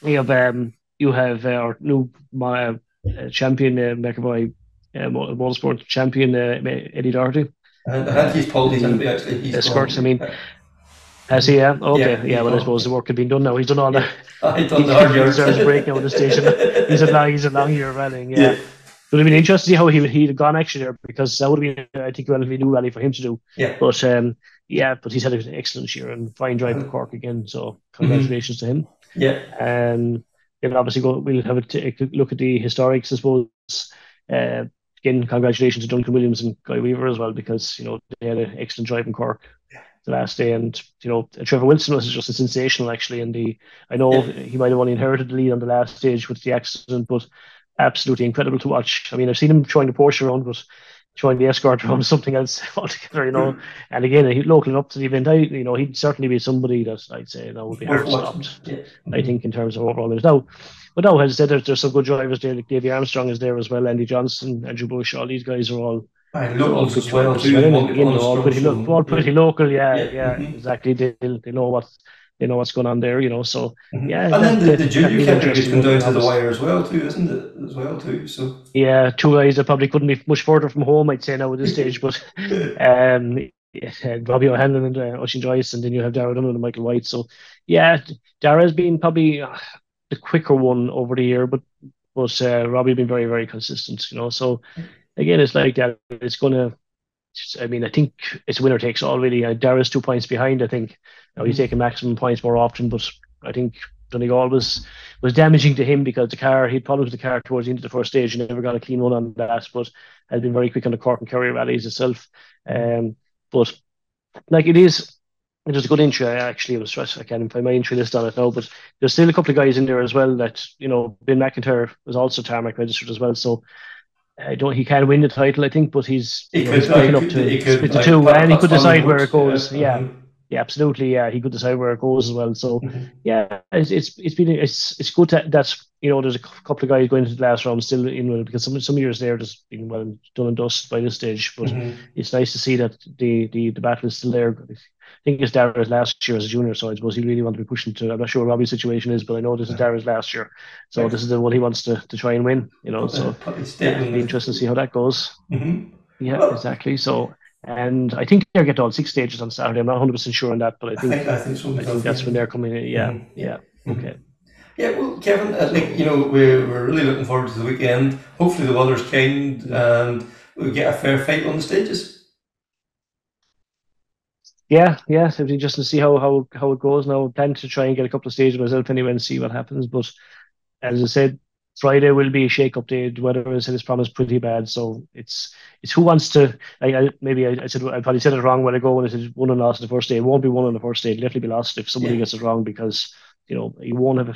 You have um, you have uh, our new my, uh, champion uh, McAvoy, uh, motorsport champion uh, Eddie Doherty. And I think he's pulled his envy actually. He's Escorts, I mean. Has he? Yeah. Okay. Yeah. yeah well, called. I suppose the work had been done now. He's done all yeah. the. I done the hard yards. He deserves a break now at the station. He's a long, he's a long year rallying. Yeah. yeah. It would have been interesting to see how he would, he'd have gone actually there, because that would have been, I think, a relatively new rally for him to do. Yeah. But, um, yeah, but he's had an excellent year and fine drive for Cork again, so congratulations mm-hmm. to him. Yeah. Um, and obviously go, we'll have a, t- a look at the historics, I suppose. Uh, again, congratulations to Duncan Williams and Guy Weaver as well, because, you know, they had an excellent drive in Cork yeah. the last day. And, you know, Trevor Wilson was just a sensational, actually. And the I know yeah. he might have only inherited the lead on the last stage with the accident, but absolutely incredible to watch. I mean, I've seen him throwing the Porsche around, but throwing the Escort around is something else altogether, you know. Mm. And again, he local up to the event, I, you know, he'd certainly be somebody that I'd say that would be hard stopped, yeah. I think, in terms of overall. There's now, but now, as I said, there's, there's some good drivers there, like Davy Armstrong is there as well, Andy Johnston, Andrew Bush, all these guys are all. And locals as well, too. All pretty local, yeah, yeah, yeah mm-hmm. exactly. They, they know what. You know what's going on there, you know. So mm-hmm. yeah, and then the, the junior category's come down to the wire as well, too, isn't it? As well, too. So yeah, two guys that probably couldn't be much further from home, I'd say now at this stage. But um, yeah, Robbie O'Hanlon and uh, Oisin Joyce, and then you have Dara Dunham and Michael White. So yeah, Dara's been probably uh, the quicker one over the year, but but uh, Robbie's been very very consistent, you know. So again, it's like that. It's gonna. I mean, I think it's winner takes all really. Uh, Dara's two points behind, I think. Now he's taking maximum points more often, but I think Donegal was was damaging to him because the car he'd problems with the car towards the end of the first stage and never got a clean one on that, but has been very quick on the Cork and Kerry rallies itself. Um, but like it is, it was a good entry. I actually was stressed. I can't find my entry list on it now, but there's still a couple of guys in there as well that you know. Ben McIntyre was also tarmac registered as well, so. I don't. He can win the title, I think, but he's he you know, could, he's picking I, up to he could, the like, two, that, and he could decide where it goes. Yeah, yeah. yeah, absolutely. Yeah, he could decide where it goes as well. So, mm-hmm. yeah, it's it's it's been it's it's good that that's you know there's a couple of guys going to the last round still in with it because some some years there just been well done and dusted by this stage, but mm-hmm. it's nice to see that the the the battle is still there. I think it's Dara's last year as a junior, so I suppose he really wanted to be pushing to. I'm not sure what Robbie's situation is, but I know this is Dara's last year, so yeah. this is the one he wants to, to try and win. You know, so yeah, it'll be interesting to see how that goes. Mm-hmm. Yeah, well, exactly. So. And I think they'll get all six stages on Saturday. I'm not one hundred percent sure on that, but I think, I think, I think, so I think that's yeah. when they're coming in. Yeah, mm-hmm. yeah, okay. Yeah, well, Kevin, I think, you know, we're, we're really looking forward to the weekend. Hopefully the weather's kind and we'll get a fair fight on the stages. Yeah, yeah, so just to see how, how, how it goes now. I plan to try and get a couple of stages myself anyway and see what happens, but as I said, Friday will be a shake-up day. The weather, as I said, is promised pretty bad. So it's it's who wants to. I, I, maybe I, I said I probably said it wrong when I go when I said won and lost on the first day. It won't be won on the first day. It'll definitely be lost if somebody yeah. gets it wrong, because you know you won't have a,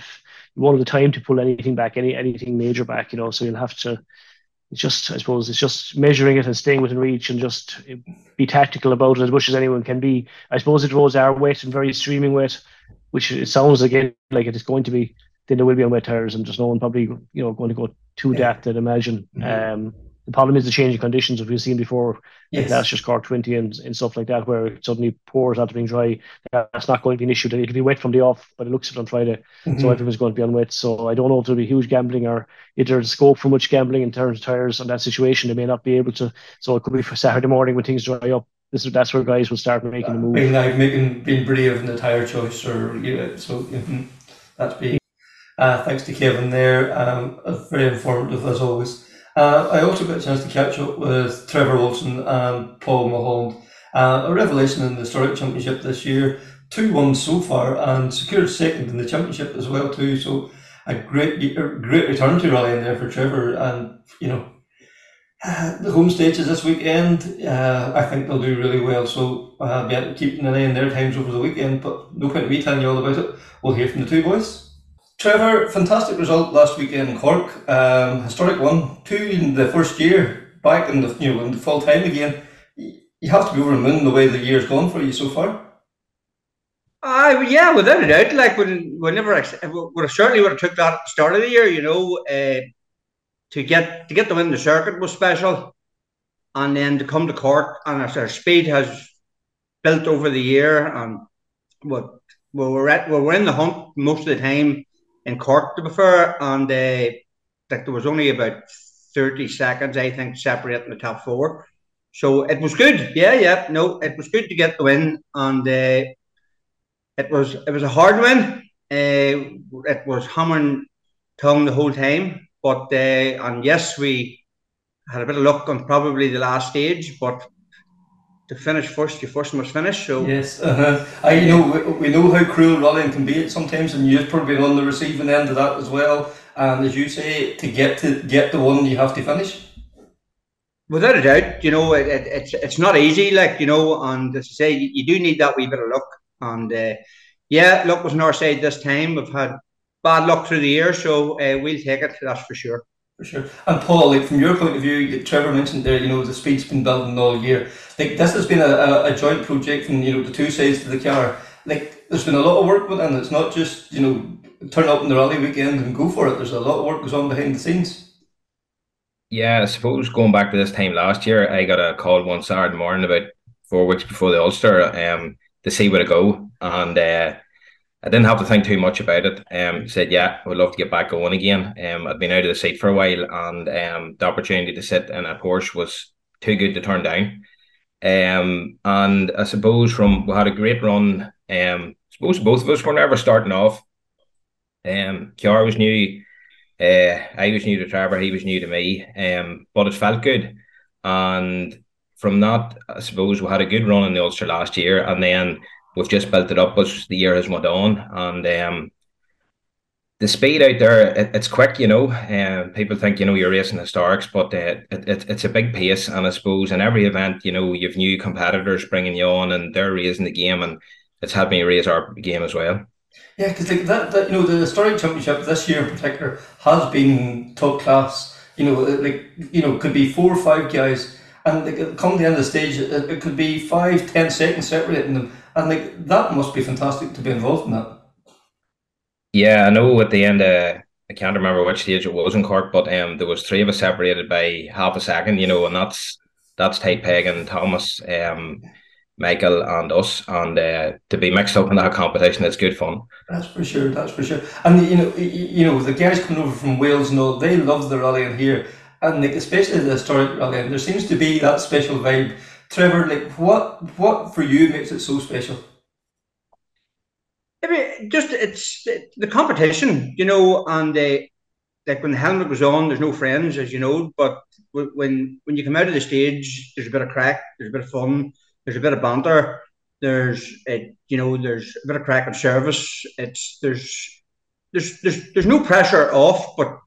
you won't have the time to pull anything back, any anything major back. You know, so you'll have to. It's just, I suppose, it's just measuring it and staying within reach and just be tactical about it as much as anyone can be. I suppose it rose our wet and very streaming wet, which it sounds again like it is going to be. Then there will be on wet tires, and there's no one probably you know going to go too yeah. daft, I'd imagine. Mm-hmm. Um, the problem is the changing conditions, as we've seen before, yes. like last year's Cork twenty and, and stuff like that, where it suddenly pours after being dry. That's not going to be an issue. It'll be wet from the off, but it looks it on Friday, mm-hmm. so everyone's going to be on wet. So I don't know if there'll be huge gambling, or if there's scope for much gambling in terms of tires on that situation. They may not be able to. So it could be for Saturday morning when things dry up. This is that's where guys will start making the move, being like making being brave in the tire choice, or you know, so mm-hmm. that's being. Uh, thanks to Kevin there. Um, very informative as always. Uh, I also got a chance to catch up with Trevor Olsen and Paul Mulholland. Uh, a revelation in the historic championship this year. two one so far, and secured second in the championship as well too. So a great, great return to rallying there for Trevor. And you know, uh, the home stages this weekend. Uh, I think they'll do really well. So uh, be able to keep an eye on their times over the weekend. But no point in me telling you all about it. We'll hear from the two boys. Trevor, fantastic result last weekend in Cork, um, historic one, two in the first year, back in the you know in the full time again. You have to be over the moon the way the year's gone for you so far. Uh, yeah, without a doubt. Like when, whenever I would have certainly would have took that at the start of the year, you know, uh, to get to get them in the circuit was special, and then to come to Cork, and as our speed has built over the year, and what well, we're at, well, we're in the hunt most of the time. In Cork, to be fair, and uh, like there was only about thirty seconds, I think, separating the top four. So it was good. Yeah, yeah. No, it was good to get the win, and uh, it was it was a hard win. Uh, it was hammering tongue the whole time, but uh, and yes, we had a bit of luck on probably the last stage, but. To finish first, you first must finish. So yes, uh-huh. I you know we, we know how cruel rallying can be sometimes, and you've probably been on the receiving end of that as well. And as you say, to get to get the one, you have to finish. Without a doubt, you know it, it, it's it's not easy, like you know, and as I say, you, you do need that wee bit of luck. And uh, yeah, luck was on our side this time. We've had bad luck through the year, so uh, we'll take it. That's for sure. For sure. And Paul, like from your point of view, Trevor mentioned there, you know, the speed's been building all year. Like this has been a, a, a joint project from, you know, the two sides of the car. Like there's been a lot of work with it, and it's not just, you know, turn up in the rally weekend and go for it. There's a lot of work goes on behind the scenes. Yeah, I suppose going back to this time last year, I got a call one Saturday morning about four weeks before the Ulster um, to see where to go. And uh, I didn't have to think too much about it. Um, said, yeah, I would love to get back going again. Um, I'd been out of the seat for a while, and um, the opportunity to sit in a Porsche was too good to turn down. Um, and I suppose from we had a great run. Um, I suppose both of us were never starting off. Um, Ciara was new. Uh, I was new to Trevor. He was new to me. Um, but it felt good. And from that, I suppose we had a good run in the Ulster last year, and then. We've just built it up as the year has went on, and um, the speed out there, it, it's quick, you know. Um, people think, you know, you're racing historics, but uh, it, it, it's a big pace, and I suppose in every event, you know, you've new competitors bringing you on, and they're raising the game, and it's helped me raise our game as well. Yeah, because like that, that, you know, the historic championship this year in particular has been top class. You know, like you know, could be four or five guys, and like, come to the end of the stage, it, it could be five, ten seconds separating them. And like that must be fantastic to be involved in that. Yeah, I know at the end, uh, I can't remember which stage it was in Cork, but um, there was three of us separated by half a second, you know, and that's that's Tate Peg and Thomas, um, Michael and us. And uh, to be mixed up in that competition, it's good fun. That's for sure, that's for sure. And, you know, you know the guys coming over from Wales and all, they love the rallying here. And like, especially the historic rallying, there seems to be that special vibe. Trevor, like what, what for you makes it so special? I mean, just it's it, the competition, you know, and uh, like when the helmet was on, there's no friends, as you know. But w- when when you come out of the stage, there's a bit of crack, there's a bit of fun, there's a bit of banter, there's uh, you know, there's a bit of crack and service. It's there's there's there's there's no pressure off, but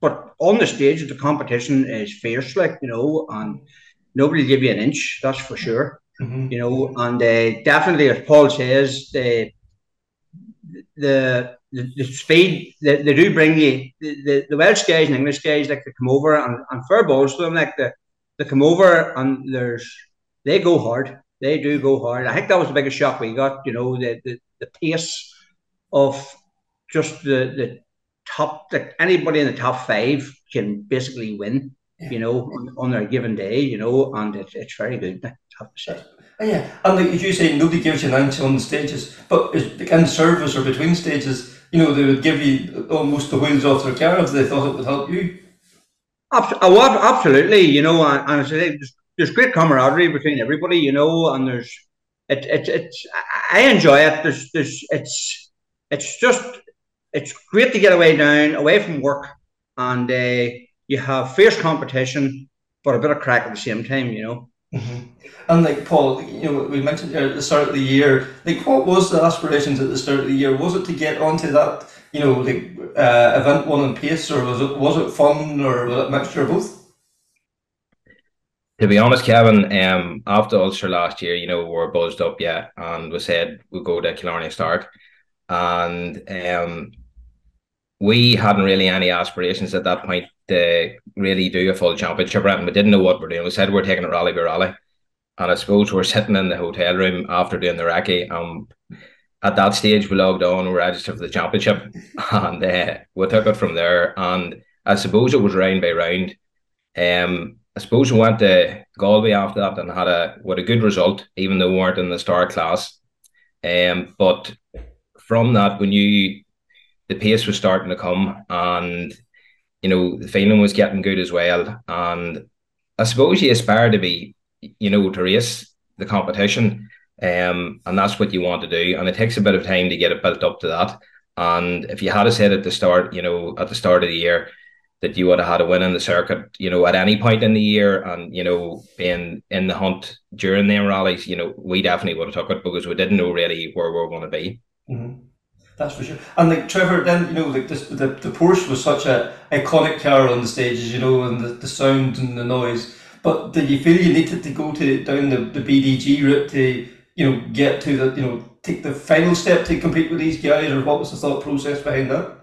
but on the stage the competition is fierce, like, you know, and nobody will give you an inch, that's for sure. Mm-hmm. You know, and uh, definitely, as Paul says, the the the, the speed that they, they do bring you, the, the, the Welsh guys and English guys, like, they come over, and, and fair balls to them, like they, they come over and there's they go hard. They do go hard. I think that was the biggest shock we got, you know, the the, the pace of just the the top, that anybody in the top five can basically win. Yeah. You know, on, on their given day, you know, and it, it's very good, I have to say. Yeah, and like as you say, nobody gives you an answer on the stages, but in service or between stages, you know, they would give you almost the wheels off their car if they thought it would help you. Absolutely, you know, and, and as I say, there's, there's great camaraderie between everybody, you know, and there's, it, it, it's, I enjoy it, there's, there's, it's, it's just, it's great to get away down, away from work, and uh, you have fierce competition, but a bit of crack at the same time, you know. Mm-hmm. And like Paul, you know, we mentioned at the start of the year, like what was the aspirations at the start of the year? Was it to get onto that, you know, like uh, event one in pace, or was it was it fun, or was it a mixture of both? To be honest, Kevin, um, after Ulster last year, you know, we were buzzed up, yeah, and we said we'll go to Killarney Stark, and um, we hadn't really any aspirations at that point to really do a full championship event. We didn't know what we're doing. We said we're taking it rally by rally, and I suppose we're sitting in the hotel room after doing the recce. Um, at that stage, we logged on, we registered for the championship, and uh, we took it from there. And I suppose it was round by round. Um, I suppose we went to Galway after that and had a what a good result, even though we weren't in the star class. Um, but from that, we knew the pace was starting to come, and you know, the feeling was getting good as well. And I suppose you aspire to be, you know, to race the competition. Um, and that's what you want to do. And it takes a bit of time to get it built up to that. And if you had said at the start, you know, at the start of the year that you would have had a win in the circuit, you know, at any point in the year, and, you know, being in the hunt during them rallies, you know, we definitely would have took it, because we didn't know really where we were going to be. Mm-hmm. That's for sure. And like Trevor, then, you know, like this, the the Porsche was such a iconic car on the stages, you know, and the, the sound and the noise. But did you feel you needed to go to down the, the B D G route to, you know, get to the, you know, take the final step to compete with these guys, or what was the thought process behind that?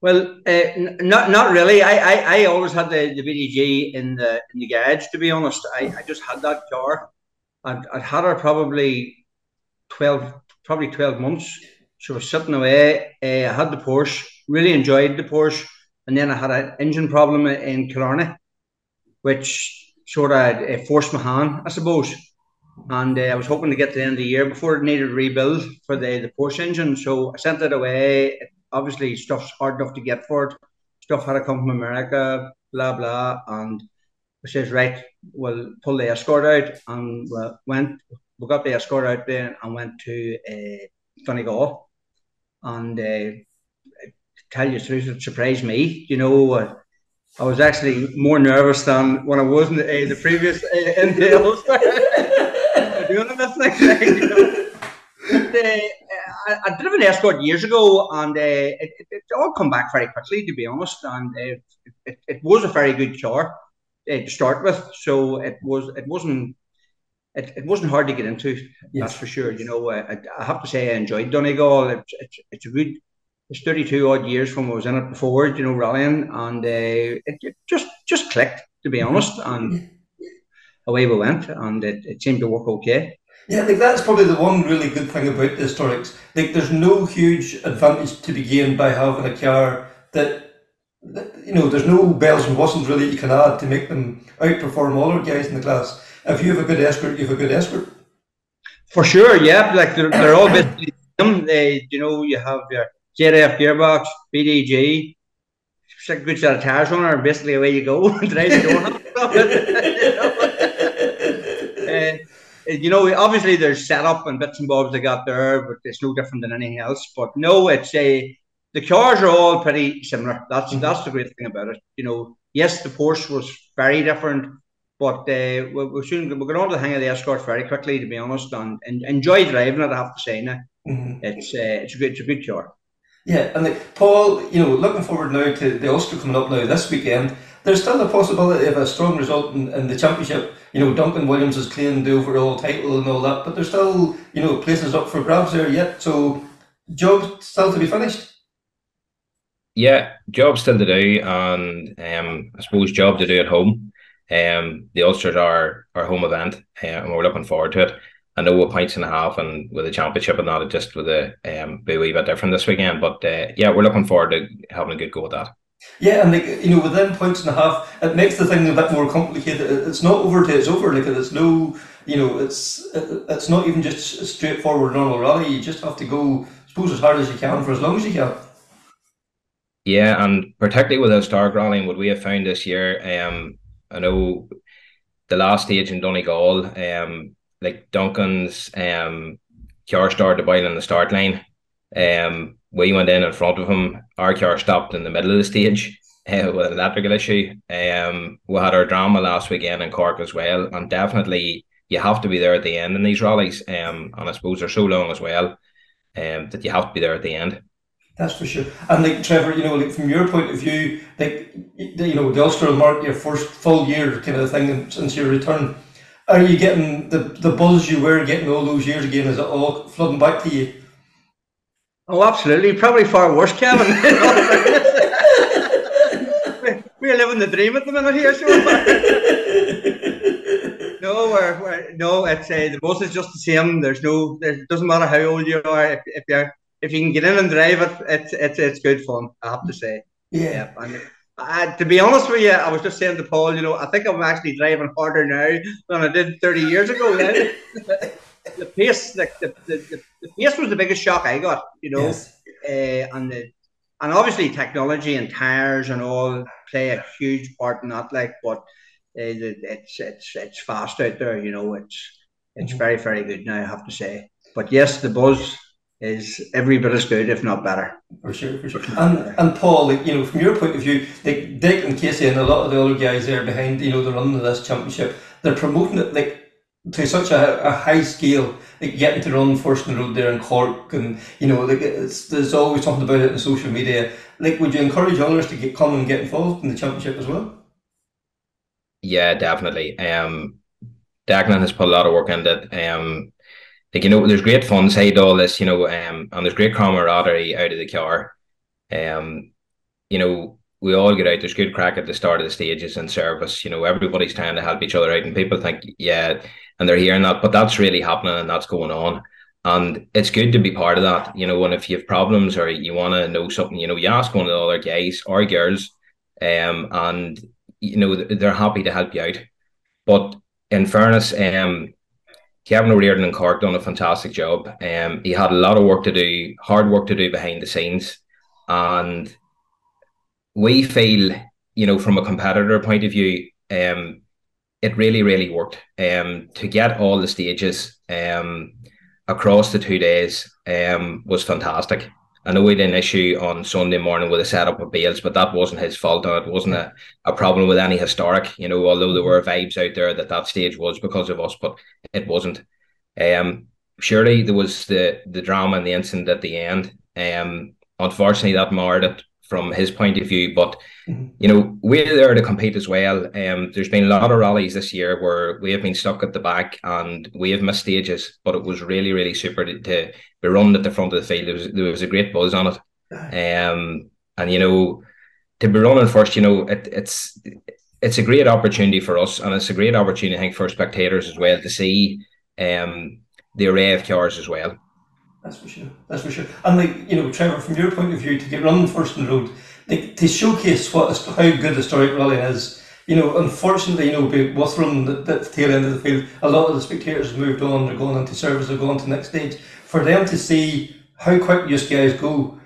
Well, uh, n- not not really. I, I, I always had the, the B D G in the in the garage, to be honest. I, I just had that car. I'd, I'd had her probably twelve probably twelve months. So we're sitting away. Uh, I had the Porsche, really enjoyed the Porsche, and then I had an engine problem in Killarney, which sort of uh, forced my hand, I suppose. And uh, I was hoping to get to the end of the year before it needed rebuild for the, the Porsche engine. So I sent it away. Obviously, stuff's hard enough to get for it. Stuff had to come from America, blah, blah. And I says, right, we'll pull the Escort out. And we went, we got the Escort out there and went to uh, Donegal. And uh, tell you the truth, it surprised me. You know, uh, I was actually more nervous than when I was in the, uh, the previous uh, in the Ulster. Doing this next thing, you know. But, uh, I, I drove an Escort years ago, and uh, it, it, it all come back very quickly, to be honest. And uh, it, it, it was a very good car uh, to start with, so it was it wasn't It, it wasn't hard to get into, yes. That's for sure. You know, uh, I, I have to say I enjoyed Donegal. It's it's, it's a good, it's thirty-two odd years from when I was in it before, you know, rallying, and uh, it, it just just clicked, to be honest, and away we went, and it, it seemed to work okay. Yeah, like that's probably the one really good thing about the historics. Like, there's no huge advantage to be gained by having a car that, that you know, there's no bells and whistles really you can add to make them outperform all other guys in the class. If you have a good Escort, you have a good Escort. For sure, yeah. Like, they're, they're all basically they, you know, you have your J D F gearbox, B D G, a good set of tires on her, and basically away you go. And uh, you know, obviously there's setup and bits and bobs they got there, but it's no different than anything else. But no, it's a, the cars are all pretty similar. That's mm-hmm. that's the great thing about it. You know, yes, the Porsche was very different. But uh, we're soon we're going on to the hang of the Escort very quickly, to be honest, and, and enjoy driving it. I have to say now, mm-hmm. it's uh, it's a good it's a good car. Yeah, and like Paul, you know, looking forward now to the Ulster coming up now this weekend. There's still the possibility of a strong result in, in the championship. You know, Duncan Williams has claimed the overall title and all that, but there's still, you know, places up for grabs there yet. So, job still to be finished. Yeah, job still to do, and um, I suppose job to do at home. Um, the Ulsters are our home event, uh, and we're looking forward to it. I know we're pints and a half, and with the championship and that, it just with a um, be a wee bit different this weekend. But uh, yeah, we're looking forward to having a good go at that. Yeah, and like, you know, within points and a half, it makes the thing a bit more complicated. It's not over till it's over. Like, it's no, you know, it's it, it's not even just a straightforward normal rally. You just have to go, I suppose, as hard as you can for as long as you can. Yeah, and particularly with Ulster Rally, what we have found this year, um, I know the last stage in Donegal, um, like Duncan's um car started by in the start line, um. We went in in front of him. Our car stopped in the middle of the stage uh, with an electrical issue. Um, we had our drama last weekend in Cork as well. And definitely, you have to be there at the end in these rallies. Um, and I suppose they're so long as well, um, that you have to be there at the end. That's for sure. And like Trevor, you know, like from your point of view, like, you know, the Ulster will mark your first full year kind of thing since your return. Are you getting the the buzz you were getting all those years again? Is it all flooding back to you? Oh, absolutely. Probably far worse, Kevin. We're living the dream at the minute here, sure. No, we're, we're, no, it's uh, the bus is just the same. There's no, there's, it doesn't matter how old you are. If, if you if you can get in and drive it, it's it's it's good fun, I have to say. Yeah. yeah and, uh, to be honest with you, I was just saying to Paul, you know, I think I'm actually driving harder now than I did thirty years ago. Then. The pace, like the, the the pace, was the biggest shock I got, you know, yes. uh, and the and obviously technology and tires and all play a huge part in that. Like, but uh, it's it's it's fast out there, you know. It's it's mm-hmm. very very good now, I have to say. But yes, the buzz is every bit as good, if not better. For sure, for sure. And and Paul, like, you know, from your point of view, like Dick and Casey and a lot of the other guys there behind, you know, the run of this championship, they're promoting it like. To such a, a high scale, like getting to run first in the road there in Cork, and you know, like it's, there's always something about it in social media. Like, would you encourage others to get, come and get involved in the championship as well? Yeah, definitely. Um, Dagnan has put a lot of work into it. Um, like you know, there's great fun inside all this, you know, um, and there's great camaraderie out of the car. Um, you know, we all get out. There's good crack at the start of the stages and service. You know, everybody's trying to help each other out, and people think, yeah. And they're hearing that, but that's really happening and that's going on. And it's good to be part of that, you know, and if you have problems or you want to know something, you know, you ask one of the other guys or girls, um, and, you know, they're happy to help you out. But in fairness, um, Kevin O'Riordan in Cork done a fantastic job. Um, he had a lot of work to do, hard work to do behind the scenes. And we feel, you know, from a competitor point of view, um, it really, really worked um, to get all the stages um, across the two days um, was fantastic. I know we had an issue on Sunday morning with a setup of Bales, but that wasn't his fault, and it wasn't a, a problem with any historic, you know, although there were vibes out there that that stage was because of us, but it wasn't. Um, surely there was the, the drama and the incident at the end. Um, unfortunately, that marred it from his point of view, but you know, we're there to compete as well. Um, there's been a lot of rallies this year where we have been stuck at the back and we have missed stages, but it was really, really super to, to be run at the front of the field. There was, there was a great buzz on it. Um, and you know, to be running first, you know, it, it's it's a great opportunity for us, and it's a great opportunity, I think, for spectators as well to see um, the array of cars as well. That's for sure. That's for sure. And like, you know, Trevor, from your point of view, to get running first in the road, like, to showcase what how good historic rallying is. You know, unfortunately, you know, with running at the tail end of the field, a lot of the spectators have moved on. They're going into service. They're going to the next stage. For them to see how quick these guys go,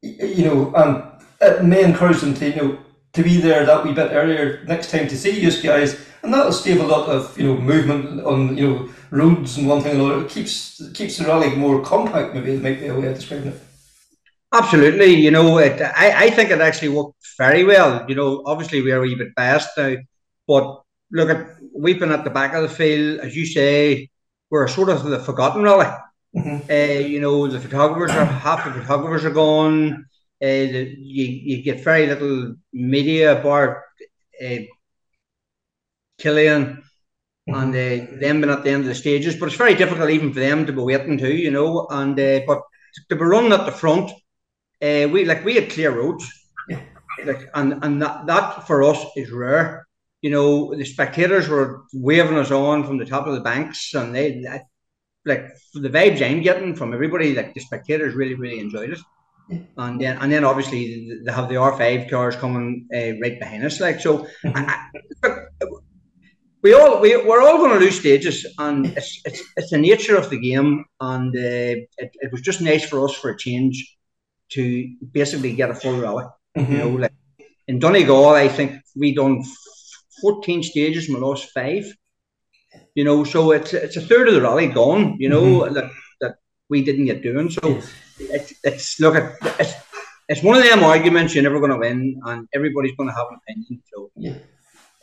you know, and it may encourage them to, you know, to be there that wee bit earlier next time to see these guys, and that'll save a lot of, you know, movement on, you know, roads and one thing and another. It keeps keeps the rally more compact, maybe might be a way of describing it. Absolutely, you know, it, I, I think it actually worked very well. You know, obviously we are a wee bit fast now, but look at, we've been at the back of the field, as you say, we're sort of the forgotten rally. Mm-hmm. Uh, you know, the photographers are half the photographers are gone. Uh, the, you you get very little media about uh, Killian mm-hmm. and uh, them being at the end of the stages. But it's very difficult even for them to be waiting too, you know. And uh, but to be running at the front, uh, we like we had clear roads, like, and and that, that for us is rare. You know, the spectators were waving us on from the top of the banks, and they. they Like the vibes I'm getting from everybody, like the spectators really, really enjoyed it, and then and then obviously they have the R five cars coming uh, right behind us, like so. I, we all we we're all going to lose stages, and it's it's it's the nature of the game, and uh, it it was just nice for us for a change to basically get a full rally. Mm-hmm. You know, like in Donegal, I think we done fourteen stages and we lost five. You know, so it's it's a third of the rally gone. You know mm-hmm. that that we didn't get doing. So yes. it's it's look at it's it's one of them arguments you're never going to win, and everybody's going to have an opinion. So yeah.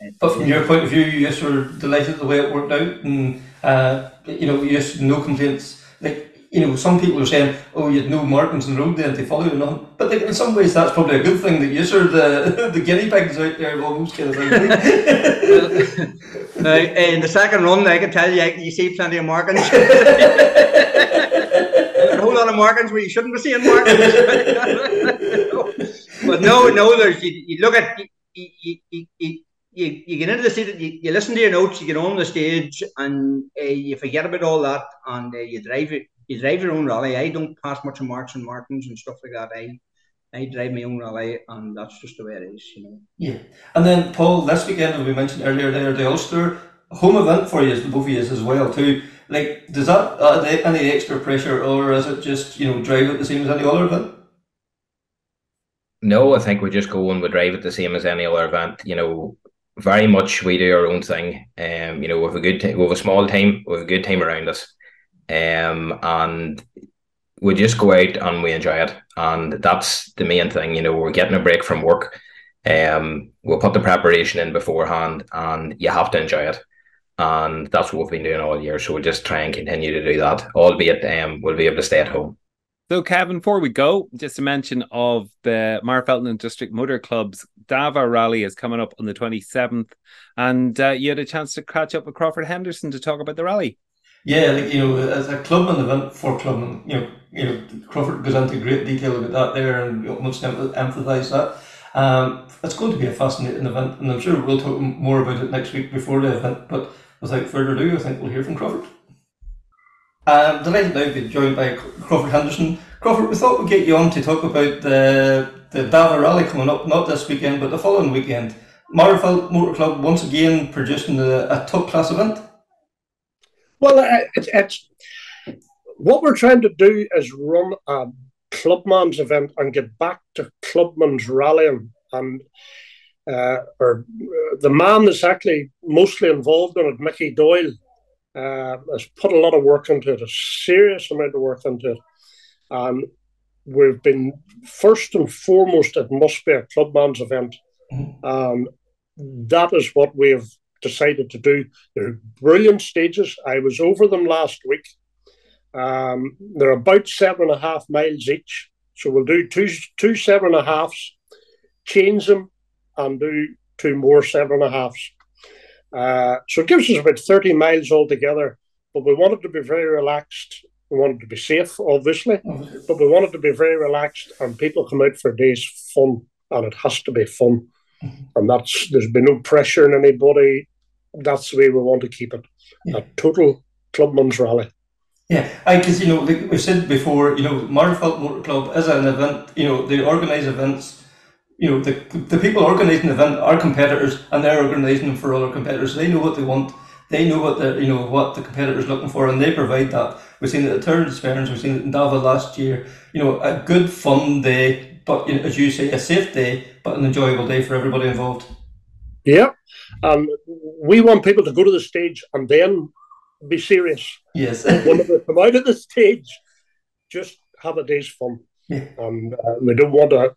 Uh, but from yeah. your point of view, you just were delighted the way it worked out, and uh, you know, you just no complaints. Like you know, some people are saying, "Oh, you had no markings on the road then to follow," and all. But like, in some ways, that's probably a good thing that you are the the guinea pigs out there of all those kind of things. Now, in the second run, I can tell you, you see plenty of markings. A whole lot of markings where you shouldn't be seeing markings. no. But no, no, there's you, you look at you you, you you you get into the seat, you, you listen to your notes, you get on the stage, and uh, you forget about all that, and uh, you drive it. You drive your own rally. I don't pass much of marks and markings and stuff like that. I. I drive my own rally, and that's just the way it is, you know. Yeah, and then Paul, this weekend, as we mentioned earlier, there the Ulster home event for you, both of you as well too. Like, does that add any extra pressure, or is it just you know drive it the same as any other event? No, I think we just go and we drive it the same as any other event. You know, very much we do our own thing. Um, you know, we have a good, t- we have a small team, we have a good team around us, um, and. We just go out and we enjoy it, and that's the main thing. You know, we're getting a break from work. Um, we'll put the preparation in beforehand, and you have to enjoy it, and that's what we've been doing all year. So we'll just try and continue to do that, albeit um, we'll be able to stay at home. So, Kevin, before we go, just a mention of the Marafelton District Motor Club's Dava Rally is coming up on the twenty-seventh, and uh, you had a chance to catch up with Crawford Henderson to talk about the rally. Yeah, like, you know, as a clubman event for clubmen, you know, you know, Crawford goes into great detail about that there, and much emphasise that. Um, it's going to be a fascinating event, and I'm sure we'll talk more about it next week before the event. But without further ado, I think we'll hear from Crawford. I'm delighted now to be joined by Crawford Henderson. Crawford, we thought we'd get you on to talk about the the Dava Rally coming up, not this weekend, but the following weekend. Marrowfelt Motor Club once again producing a, a top class event. Well, it's, it's what we're trying to do is run a clubman's event and get back to clubman's rallying. And uh, or uh, the man that's actually mostly involved in it, Mickey Doyle, uh, has put a lot of work into it, a serious amount of work into it. And we've been, first and foremost, it must be a clubman's event. And that is what we have decided to do. They're brilliant stages. I was over them last week. Um, they're about seven and a half miles each. So we'll do two, two seven and a halves, change them, and do two more seven and a halves. Uh, so it gives us about thirty miles altogether, but we wanted to be very relaxed. We wanted to be safe, obviously, mm-hmm. but we wanted to be very relaxed, and people come out for a day's fun, and it has to be fun. Mm-hmm. And that's there's been no pressure on anybody. That's the way we want to keep it. Yeah. A total clubman's rally. Yeah, because, you know, like we said before, you know, Marafelton Motor Club is an event, you know, they organise events, you know, the the people organising the event are competitors, and they're organising them for other competitors. They know what they want. They know what the, you know, what the competitor's looking for, and they provide that. We've seen it at Turner's Ferns, we've seen it in Dava last year. You know, a good, fun day, but, you know, as you say, a safe day, but an enjoyable day for everybody involved. Yeah. Um, we want people to go to the stage and then be serious. Yes. When they come out of the stage, just have a day's fun. Yeah. And uh, we don't want to...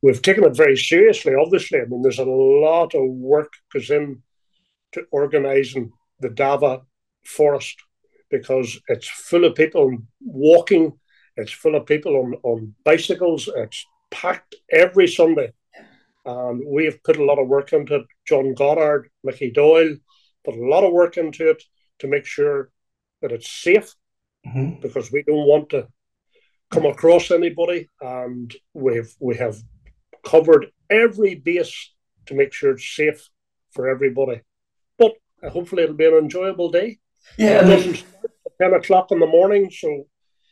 We've taken it very seriously, obviously. I mean, there's a lot of work goes in to organising the Dava Forest because it's full of people walking, it's full of people on, on bicycles, it's packed every Sunday. And we have put a lot of work into it. John Goddard, Mickey Doyle, put a lot of work into it to make sure that it's safe, mm-hmm. because we don't want to come across anybody, and we've we have covered every base to make sure it's safe for everybody. But uh, hopefully it'll be an enjoyable day. Yeah, it doesn't start at ten o'clock in the morning, so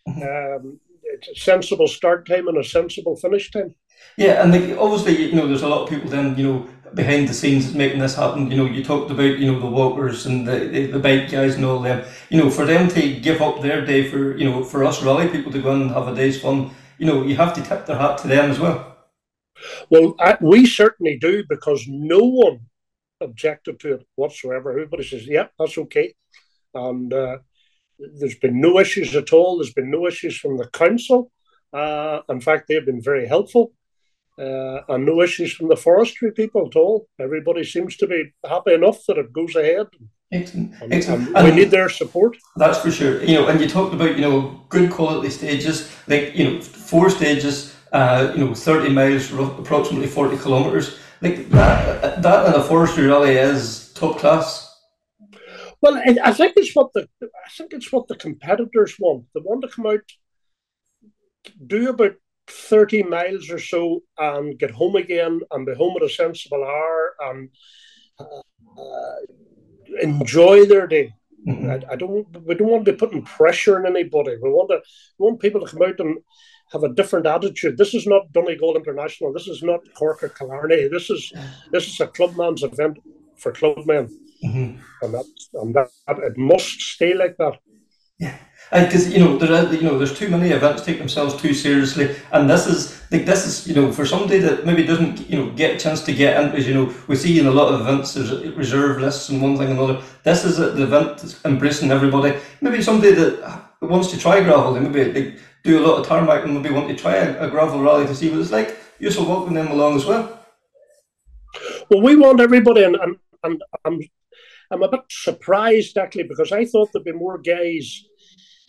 um, it's a sensible start time and a sensible finish time. Yeah, and the, obviously, you know, there's a lot of people then, you know, behind the scenes making this happen. You know, you talked about, you know, the walkers and the, the, the bike guys and all them. You know, for them to give up their day for, you know, for us rally people to go and have a day's fun, you know, you have to tip their hat to them as well. Well, I, we certainly do, because no one objected to it whatsoever. Everybody says, yeah, that's okay. And uh, there's been no issues at all. There's been no issues from the council. Uh, in fact, they've been very helpful. Uh, and no issues from the forestry people at all. Everybody seems to be happy enough that it goes ahead. Excellent. And, Excellent. And and we need their support. That's for sure. You know, and you talked about, you know, good quality stages, like, you know, four stages, uh, you know, thirty miles, approximately forty kilometres. Like that, that in a forestry rally is top class. Well, I, I think it's what the I think it's what the competitors want. They want to come out, do about thirty miles or so and get home again and be home at a sensible hour and uh, uh, enjoy their day. Mm-hmm. I, I don't. We don't want to be putting pressure on anybody. We want to we want people to come out and have a different attitude. This is not Donegal International. This is not Cork or Killarney. This is this is a clubman's event for clubmen, mm-hmm. and that and that it must stay like that. Yeah. Because you know there are, you know there's too many events take themselves too seriously, and this is like this is you know for somebody that maybe doesn't you know get a chance to get in, because you know we see in a lot of events there's reserve lists and one thing and another. This is the event that's embracing everybody. Maybe somebody that wants to try gravel, they maybe they do a lot of tarmac and maybe want to try a, a gravel rally to see what it's like. You're so welcome them along as well. Well, we want everybody, and and and I'm I'm a bit surprised actually, because I thought there'd be more guys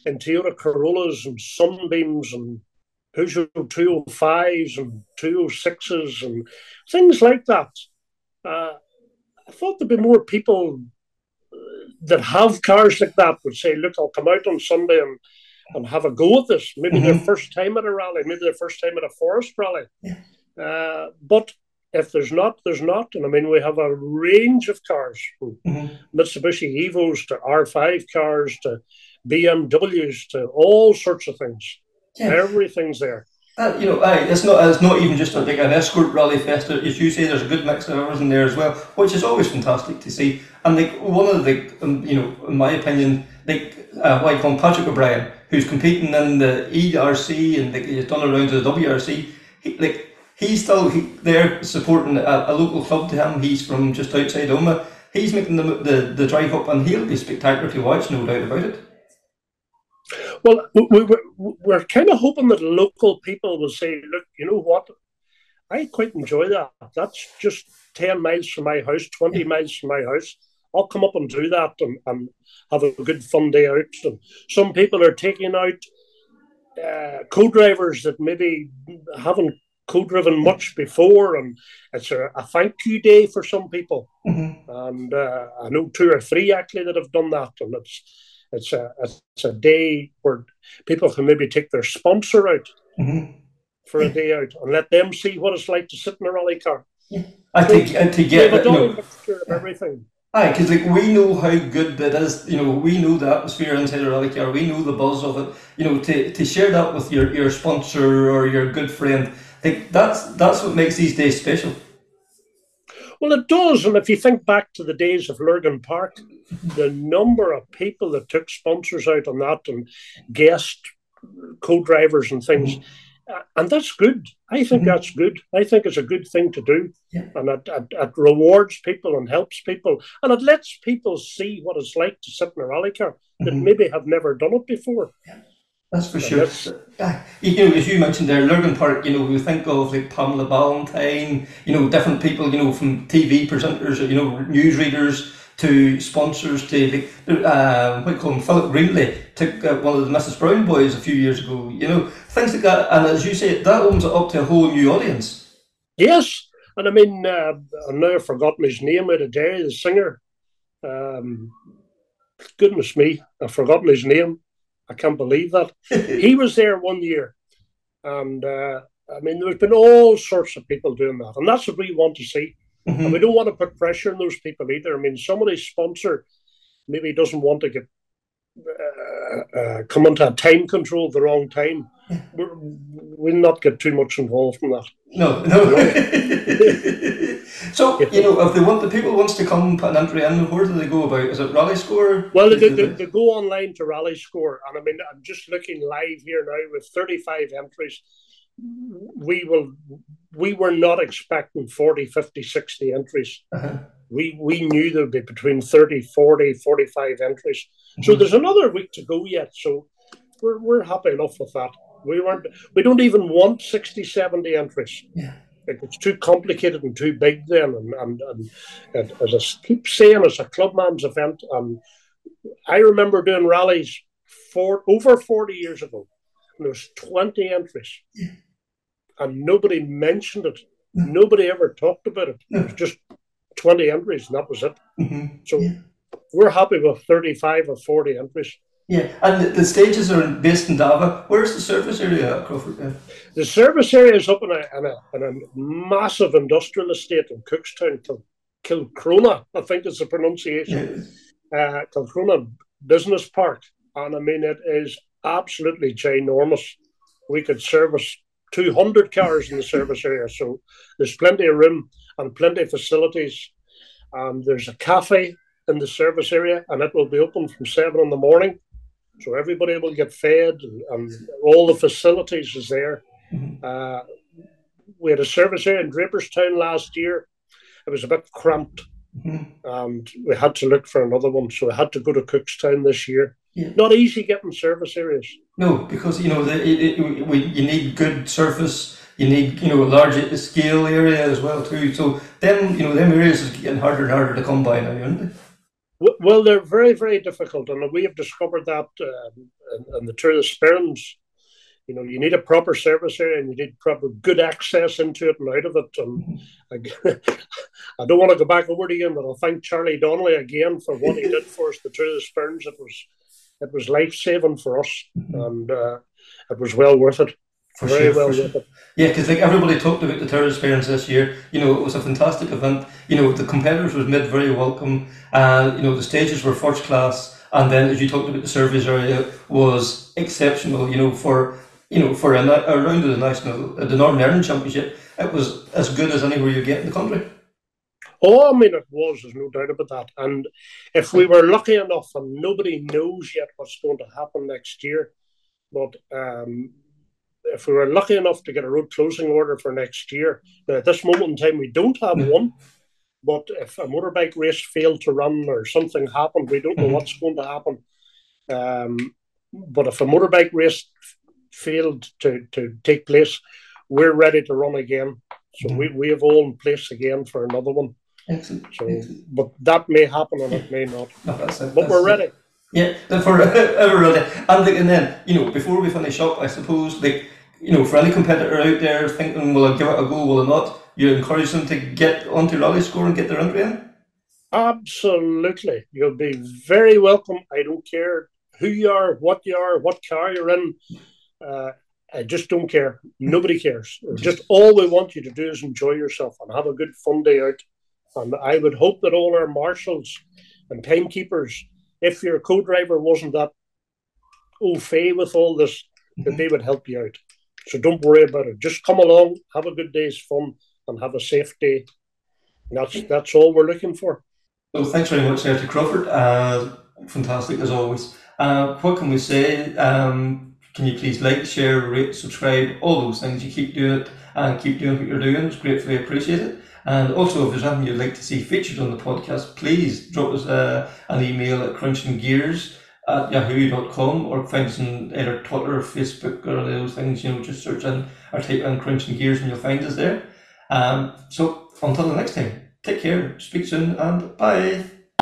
in Toyota Corollas and Sunbeams and Peugeot two oh fives and two oh sixes and things like that. Uh, I thought there'd be more people that have cars like that would say, look, I'll come out on Sunday and, and have a go at this. Maybe mm-hmm. their first time at a rally, maybe their first time at a forest rally. Yeah. Uh, but if there's not, there's not. And I mean, we have a range of cars, from mm-hmm. Mitsubishi Evos to R five cars to B M Ws to all sorts of things. Yeah. Everything's there. Uh, you know, aye, it's not it's not even just a, like an Escort rally fest. As you say, there's a good mix of everything there as well, which is always fantastic to see. And like one of the, um, you know, in my opinion, like uh, like on Patrick O'Brien, who's competing in the E R C and like, he's done a round to the W R C. He, like he's still he, there supporting a, a local club to him. He's from just outside Oma. He's making the, the the drive up, and he'll be spectacular to watch, no doubt about it. Well, we were, we're kind of hoping that local people will say, look, you know what? I quite enjoy that. That's just ten miles from my house, twenty miles from my house. I'll come up and do that and, and have a good fun day out. And some people are taking out uh, co-drivers that maybe haven't co-driven much before, and it's a, a thank you day for some people. Mm-hmm. And uh, I know two or three actually that have done that, and it's It's a it's a day where people can maybe take their sponsor out mm-hmm. for a yeah. day out and let them see what it's like to sit in a rally car. Yeah. I so think and to get that, no. of everything. Aye, because like we know how good that is. You know, we know the atmosphere inside a rally car. We know the buzz of it. You know, to, to share that with your, your sponsor or your good friend, like that's that's what makes these days special. Well, it does, and if you think back to the days of Lurgan Park, the number of people that took sponsors out on that and guest co-drivers and things, mm-hmm. and that's good. I think mm-hmm. that's good. I think it's a good thing to do, yeah. and it, it, it rewards people and helps people, and it lets people see what it's like to sit in a rally car that mm-hmm. maybe have never done it before. Yeah. That's for sure. Yeah, you know, as you mentioned there, Lurgan Park, you know, we think of like Pamela Ballantyne, you know, different people, you know, from T V presenters, you know, newsreaders to sponsors, to uh, what do you call him, Philip Greenley took uh, one of the Missus Brown boys a few years ago, you know, things like that. And as you say, that opens it up to a whole new audience. Yes, and I mean, uh, I've now forgotten his name out of Derry, the singer. Um, goodness me, I've forgotten his name. I can't believe that. He was there one year, and uh, I mean, there's been all sorts of people doing that, and that's what we want to see. Mm-hmm. And we don't want to put pressure on those people either. I mean, somebody's sponsor maybe doesn't want to get uh, uh, come into a time control at the wrong time. We're, we'll not get too much involved in that. No, no. Right. So, yeah. You know, if they want, the people wants to come and put an entry in, where do they go about? Is it Rally Score? Well, they, they, they, they go online to Rally Score. And I mean, I'm just looking live here now with thirty-five entries. We will. We were not expecting forty, fifty, sixty entries. Uh-huh. We we knew there would be between thirty, forty, forty-five entries. Mm-hmm. So there's another week to go yet. So we're we're happy enough with that. We weren't. We don't even want sixty, seventy entries. Yeah. It, it's too complicated and too big then. And and, and, and as I keep saying, it's a clubman's event. And I remember doing rallies for over forty years ago. And there was twenty entries. Yeah. And nobody mentioned it. No. Nobody ever talked about it. No. It was just twenty entries, and that was it. Mm-hmm. So yeah. We're happy with thirty-five or forty entries. Yeah, and the, the stages are based in Dava. Where's the service area at Crawford? Yeah. The service area is up in a, in a, in a massive industrial estate in Cookstown, Kil, Kilcrona, I think is the pronunciation. Yeah. Uh, Kilcrona Business Park. And I mean, it is absolutely ginormous. We could service two hundred cars in the service area, so there's plenty of room and plenty of facilities. Um, there's a cafe in the service area, and it will be open from seven in the morning, so everybody will get fed, and, and all the facilities is there. Uh, we had a service area in Draperstown last year. It was a bit cramped, and we had to look for another one, so we had to go to Cookstown this year. Yeah. Not easy getting service areas. No, because you know the, it, it, we, you need good surface. You need you know a large scale area as well too. So them you know them areas is getting harder and harder to come by now, aren't they? Well, they're very very difficult, and we have discovered that um, in the Tour of the Sperms. You know, you need a proper service area, and you need proper good access into it and out of it. And I, I don't want to go back over to him, but I'll thank Charlie Donnelly again for what he did for us. The Tour of the Sperms, it was. It was life-saving for us, and uh, it was well worth it. For Very sure, well worth sure. it. Yeah, because like everybody talked about the Tour of Sperms this year. You know, it was a fantastic event. You know, the competitors was made very welcome. Uh, you know, the stages were first class, and then as you talked about, the service area was exceptional. You know, for you know for a, a round of the national, uh, the Northern Ireland Championship, it was as good as anywhere you get in the country. Oh, I mean, it was, there's no doubt about that. And if we were lucky enough, and nobody knows yet what's going to happen next year, but um, if we were lucky enough to get a road closing order for next year, now at this moment in time, we don't have one, but if a motorbike race failed to run or something happened, we don't know what's going to happen. Um, but if a motorbike race failed to, to take place, we're ready to run again. So we, we have all in place again for another one. Excellent. So, Excellent. But that may happen and it may not. No, that's it, but that's we're ready. It. Yeah, for ever ready. And, and then, you know, before we finish up, I suppose, like, you know, for any competitor out there thinking, will I give it a go, will I not, you encourage them to get onto Rally Score and get their entry in? Absolutely. You'll be very welcome. I don't care who you are, what you are, what car you're in. Uh, I just don't care. Nobody cares. Just all we want you to do is enjoy yourself and have a good fun day out. And I would hope that all our marshals and timekeepers, if your co-driver wasn't that au fait with all this, that they would help you out. So don't worry about it. Just come along, have a good day's fun, and have a safe day. And that's that's all we're looking for. Well, thanks very much, Sergeant Crawford. Uh, fantastic as always. Uh, what can we say? Um, Can you please like, share, rate, subscribe, all those things. You keep doing it and keep doing what you're doing. It's gratefully appreciated. And also, if there's anything you'd like to see featured on the podcast, please drop us uh, an email at crunching gears at yahoo dot com or find us on either Twitter or Facebook or those things. You know, just search in or type in Crunching Gears and you'll find us there. Um, so until the next time, take care, speak soon, and bye.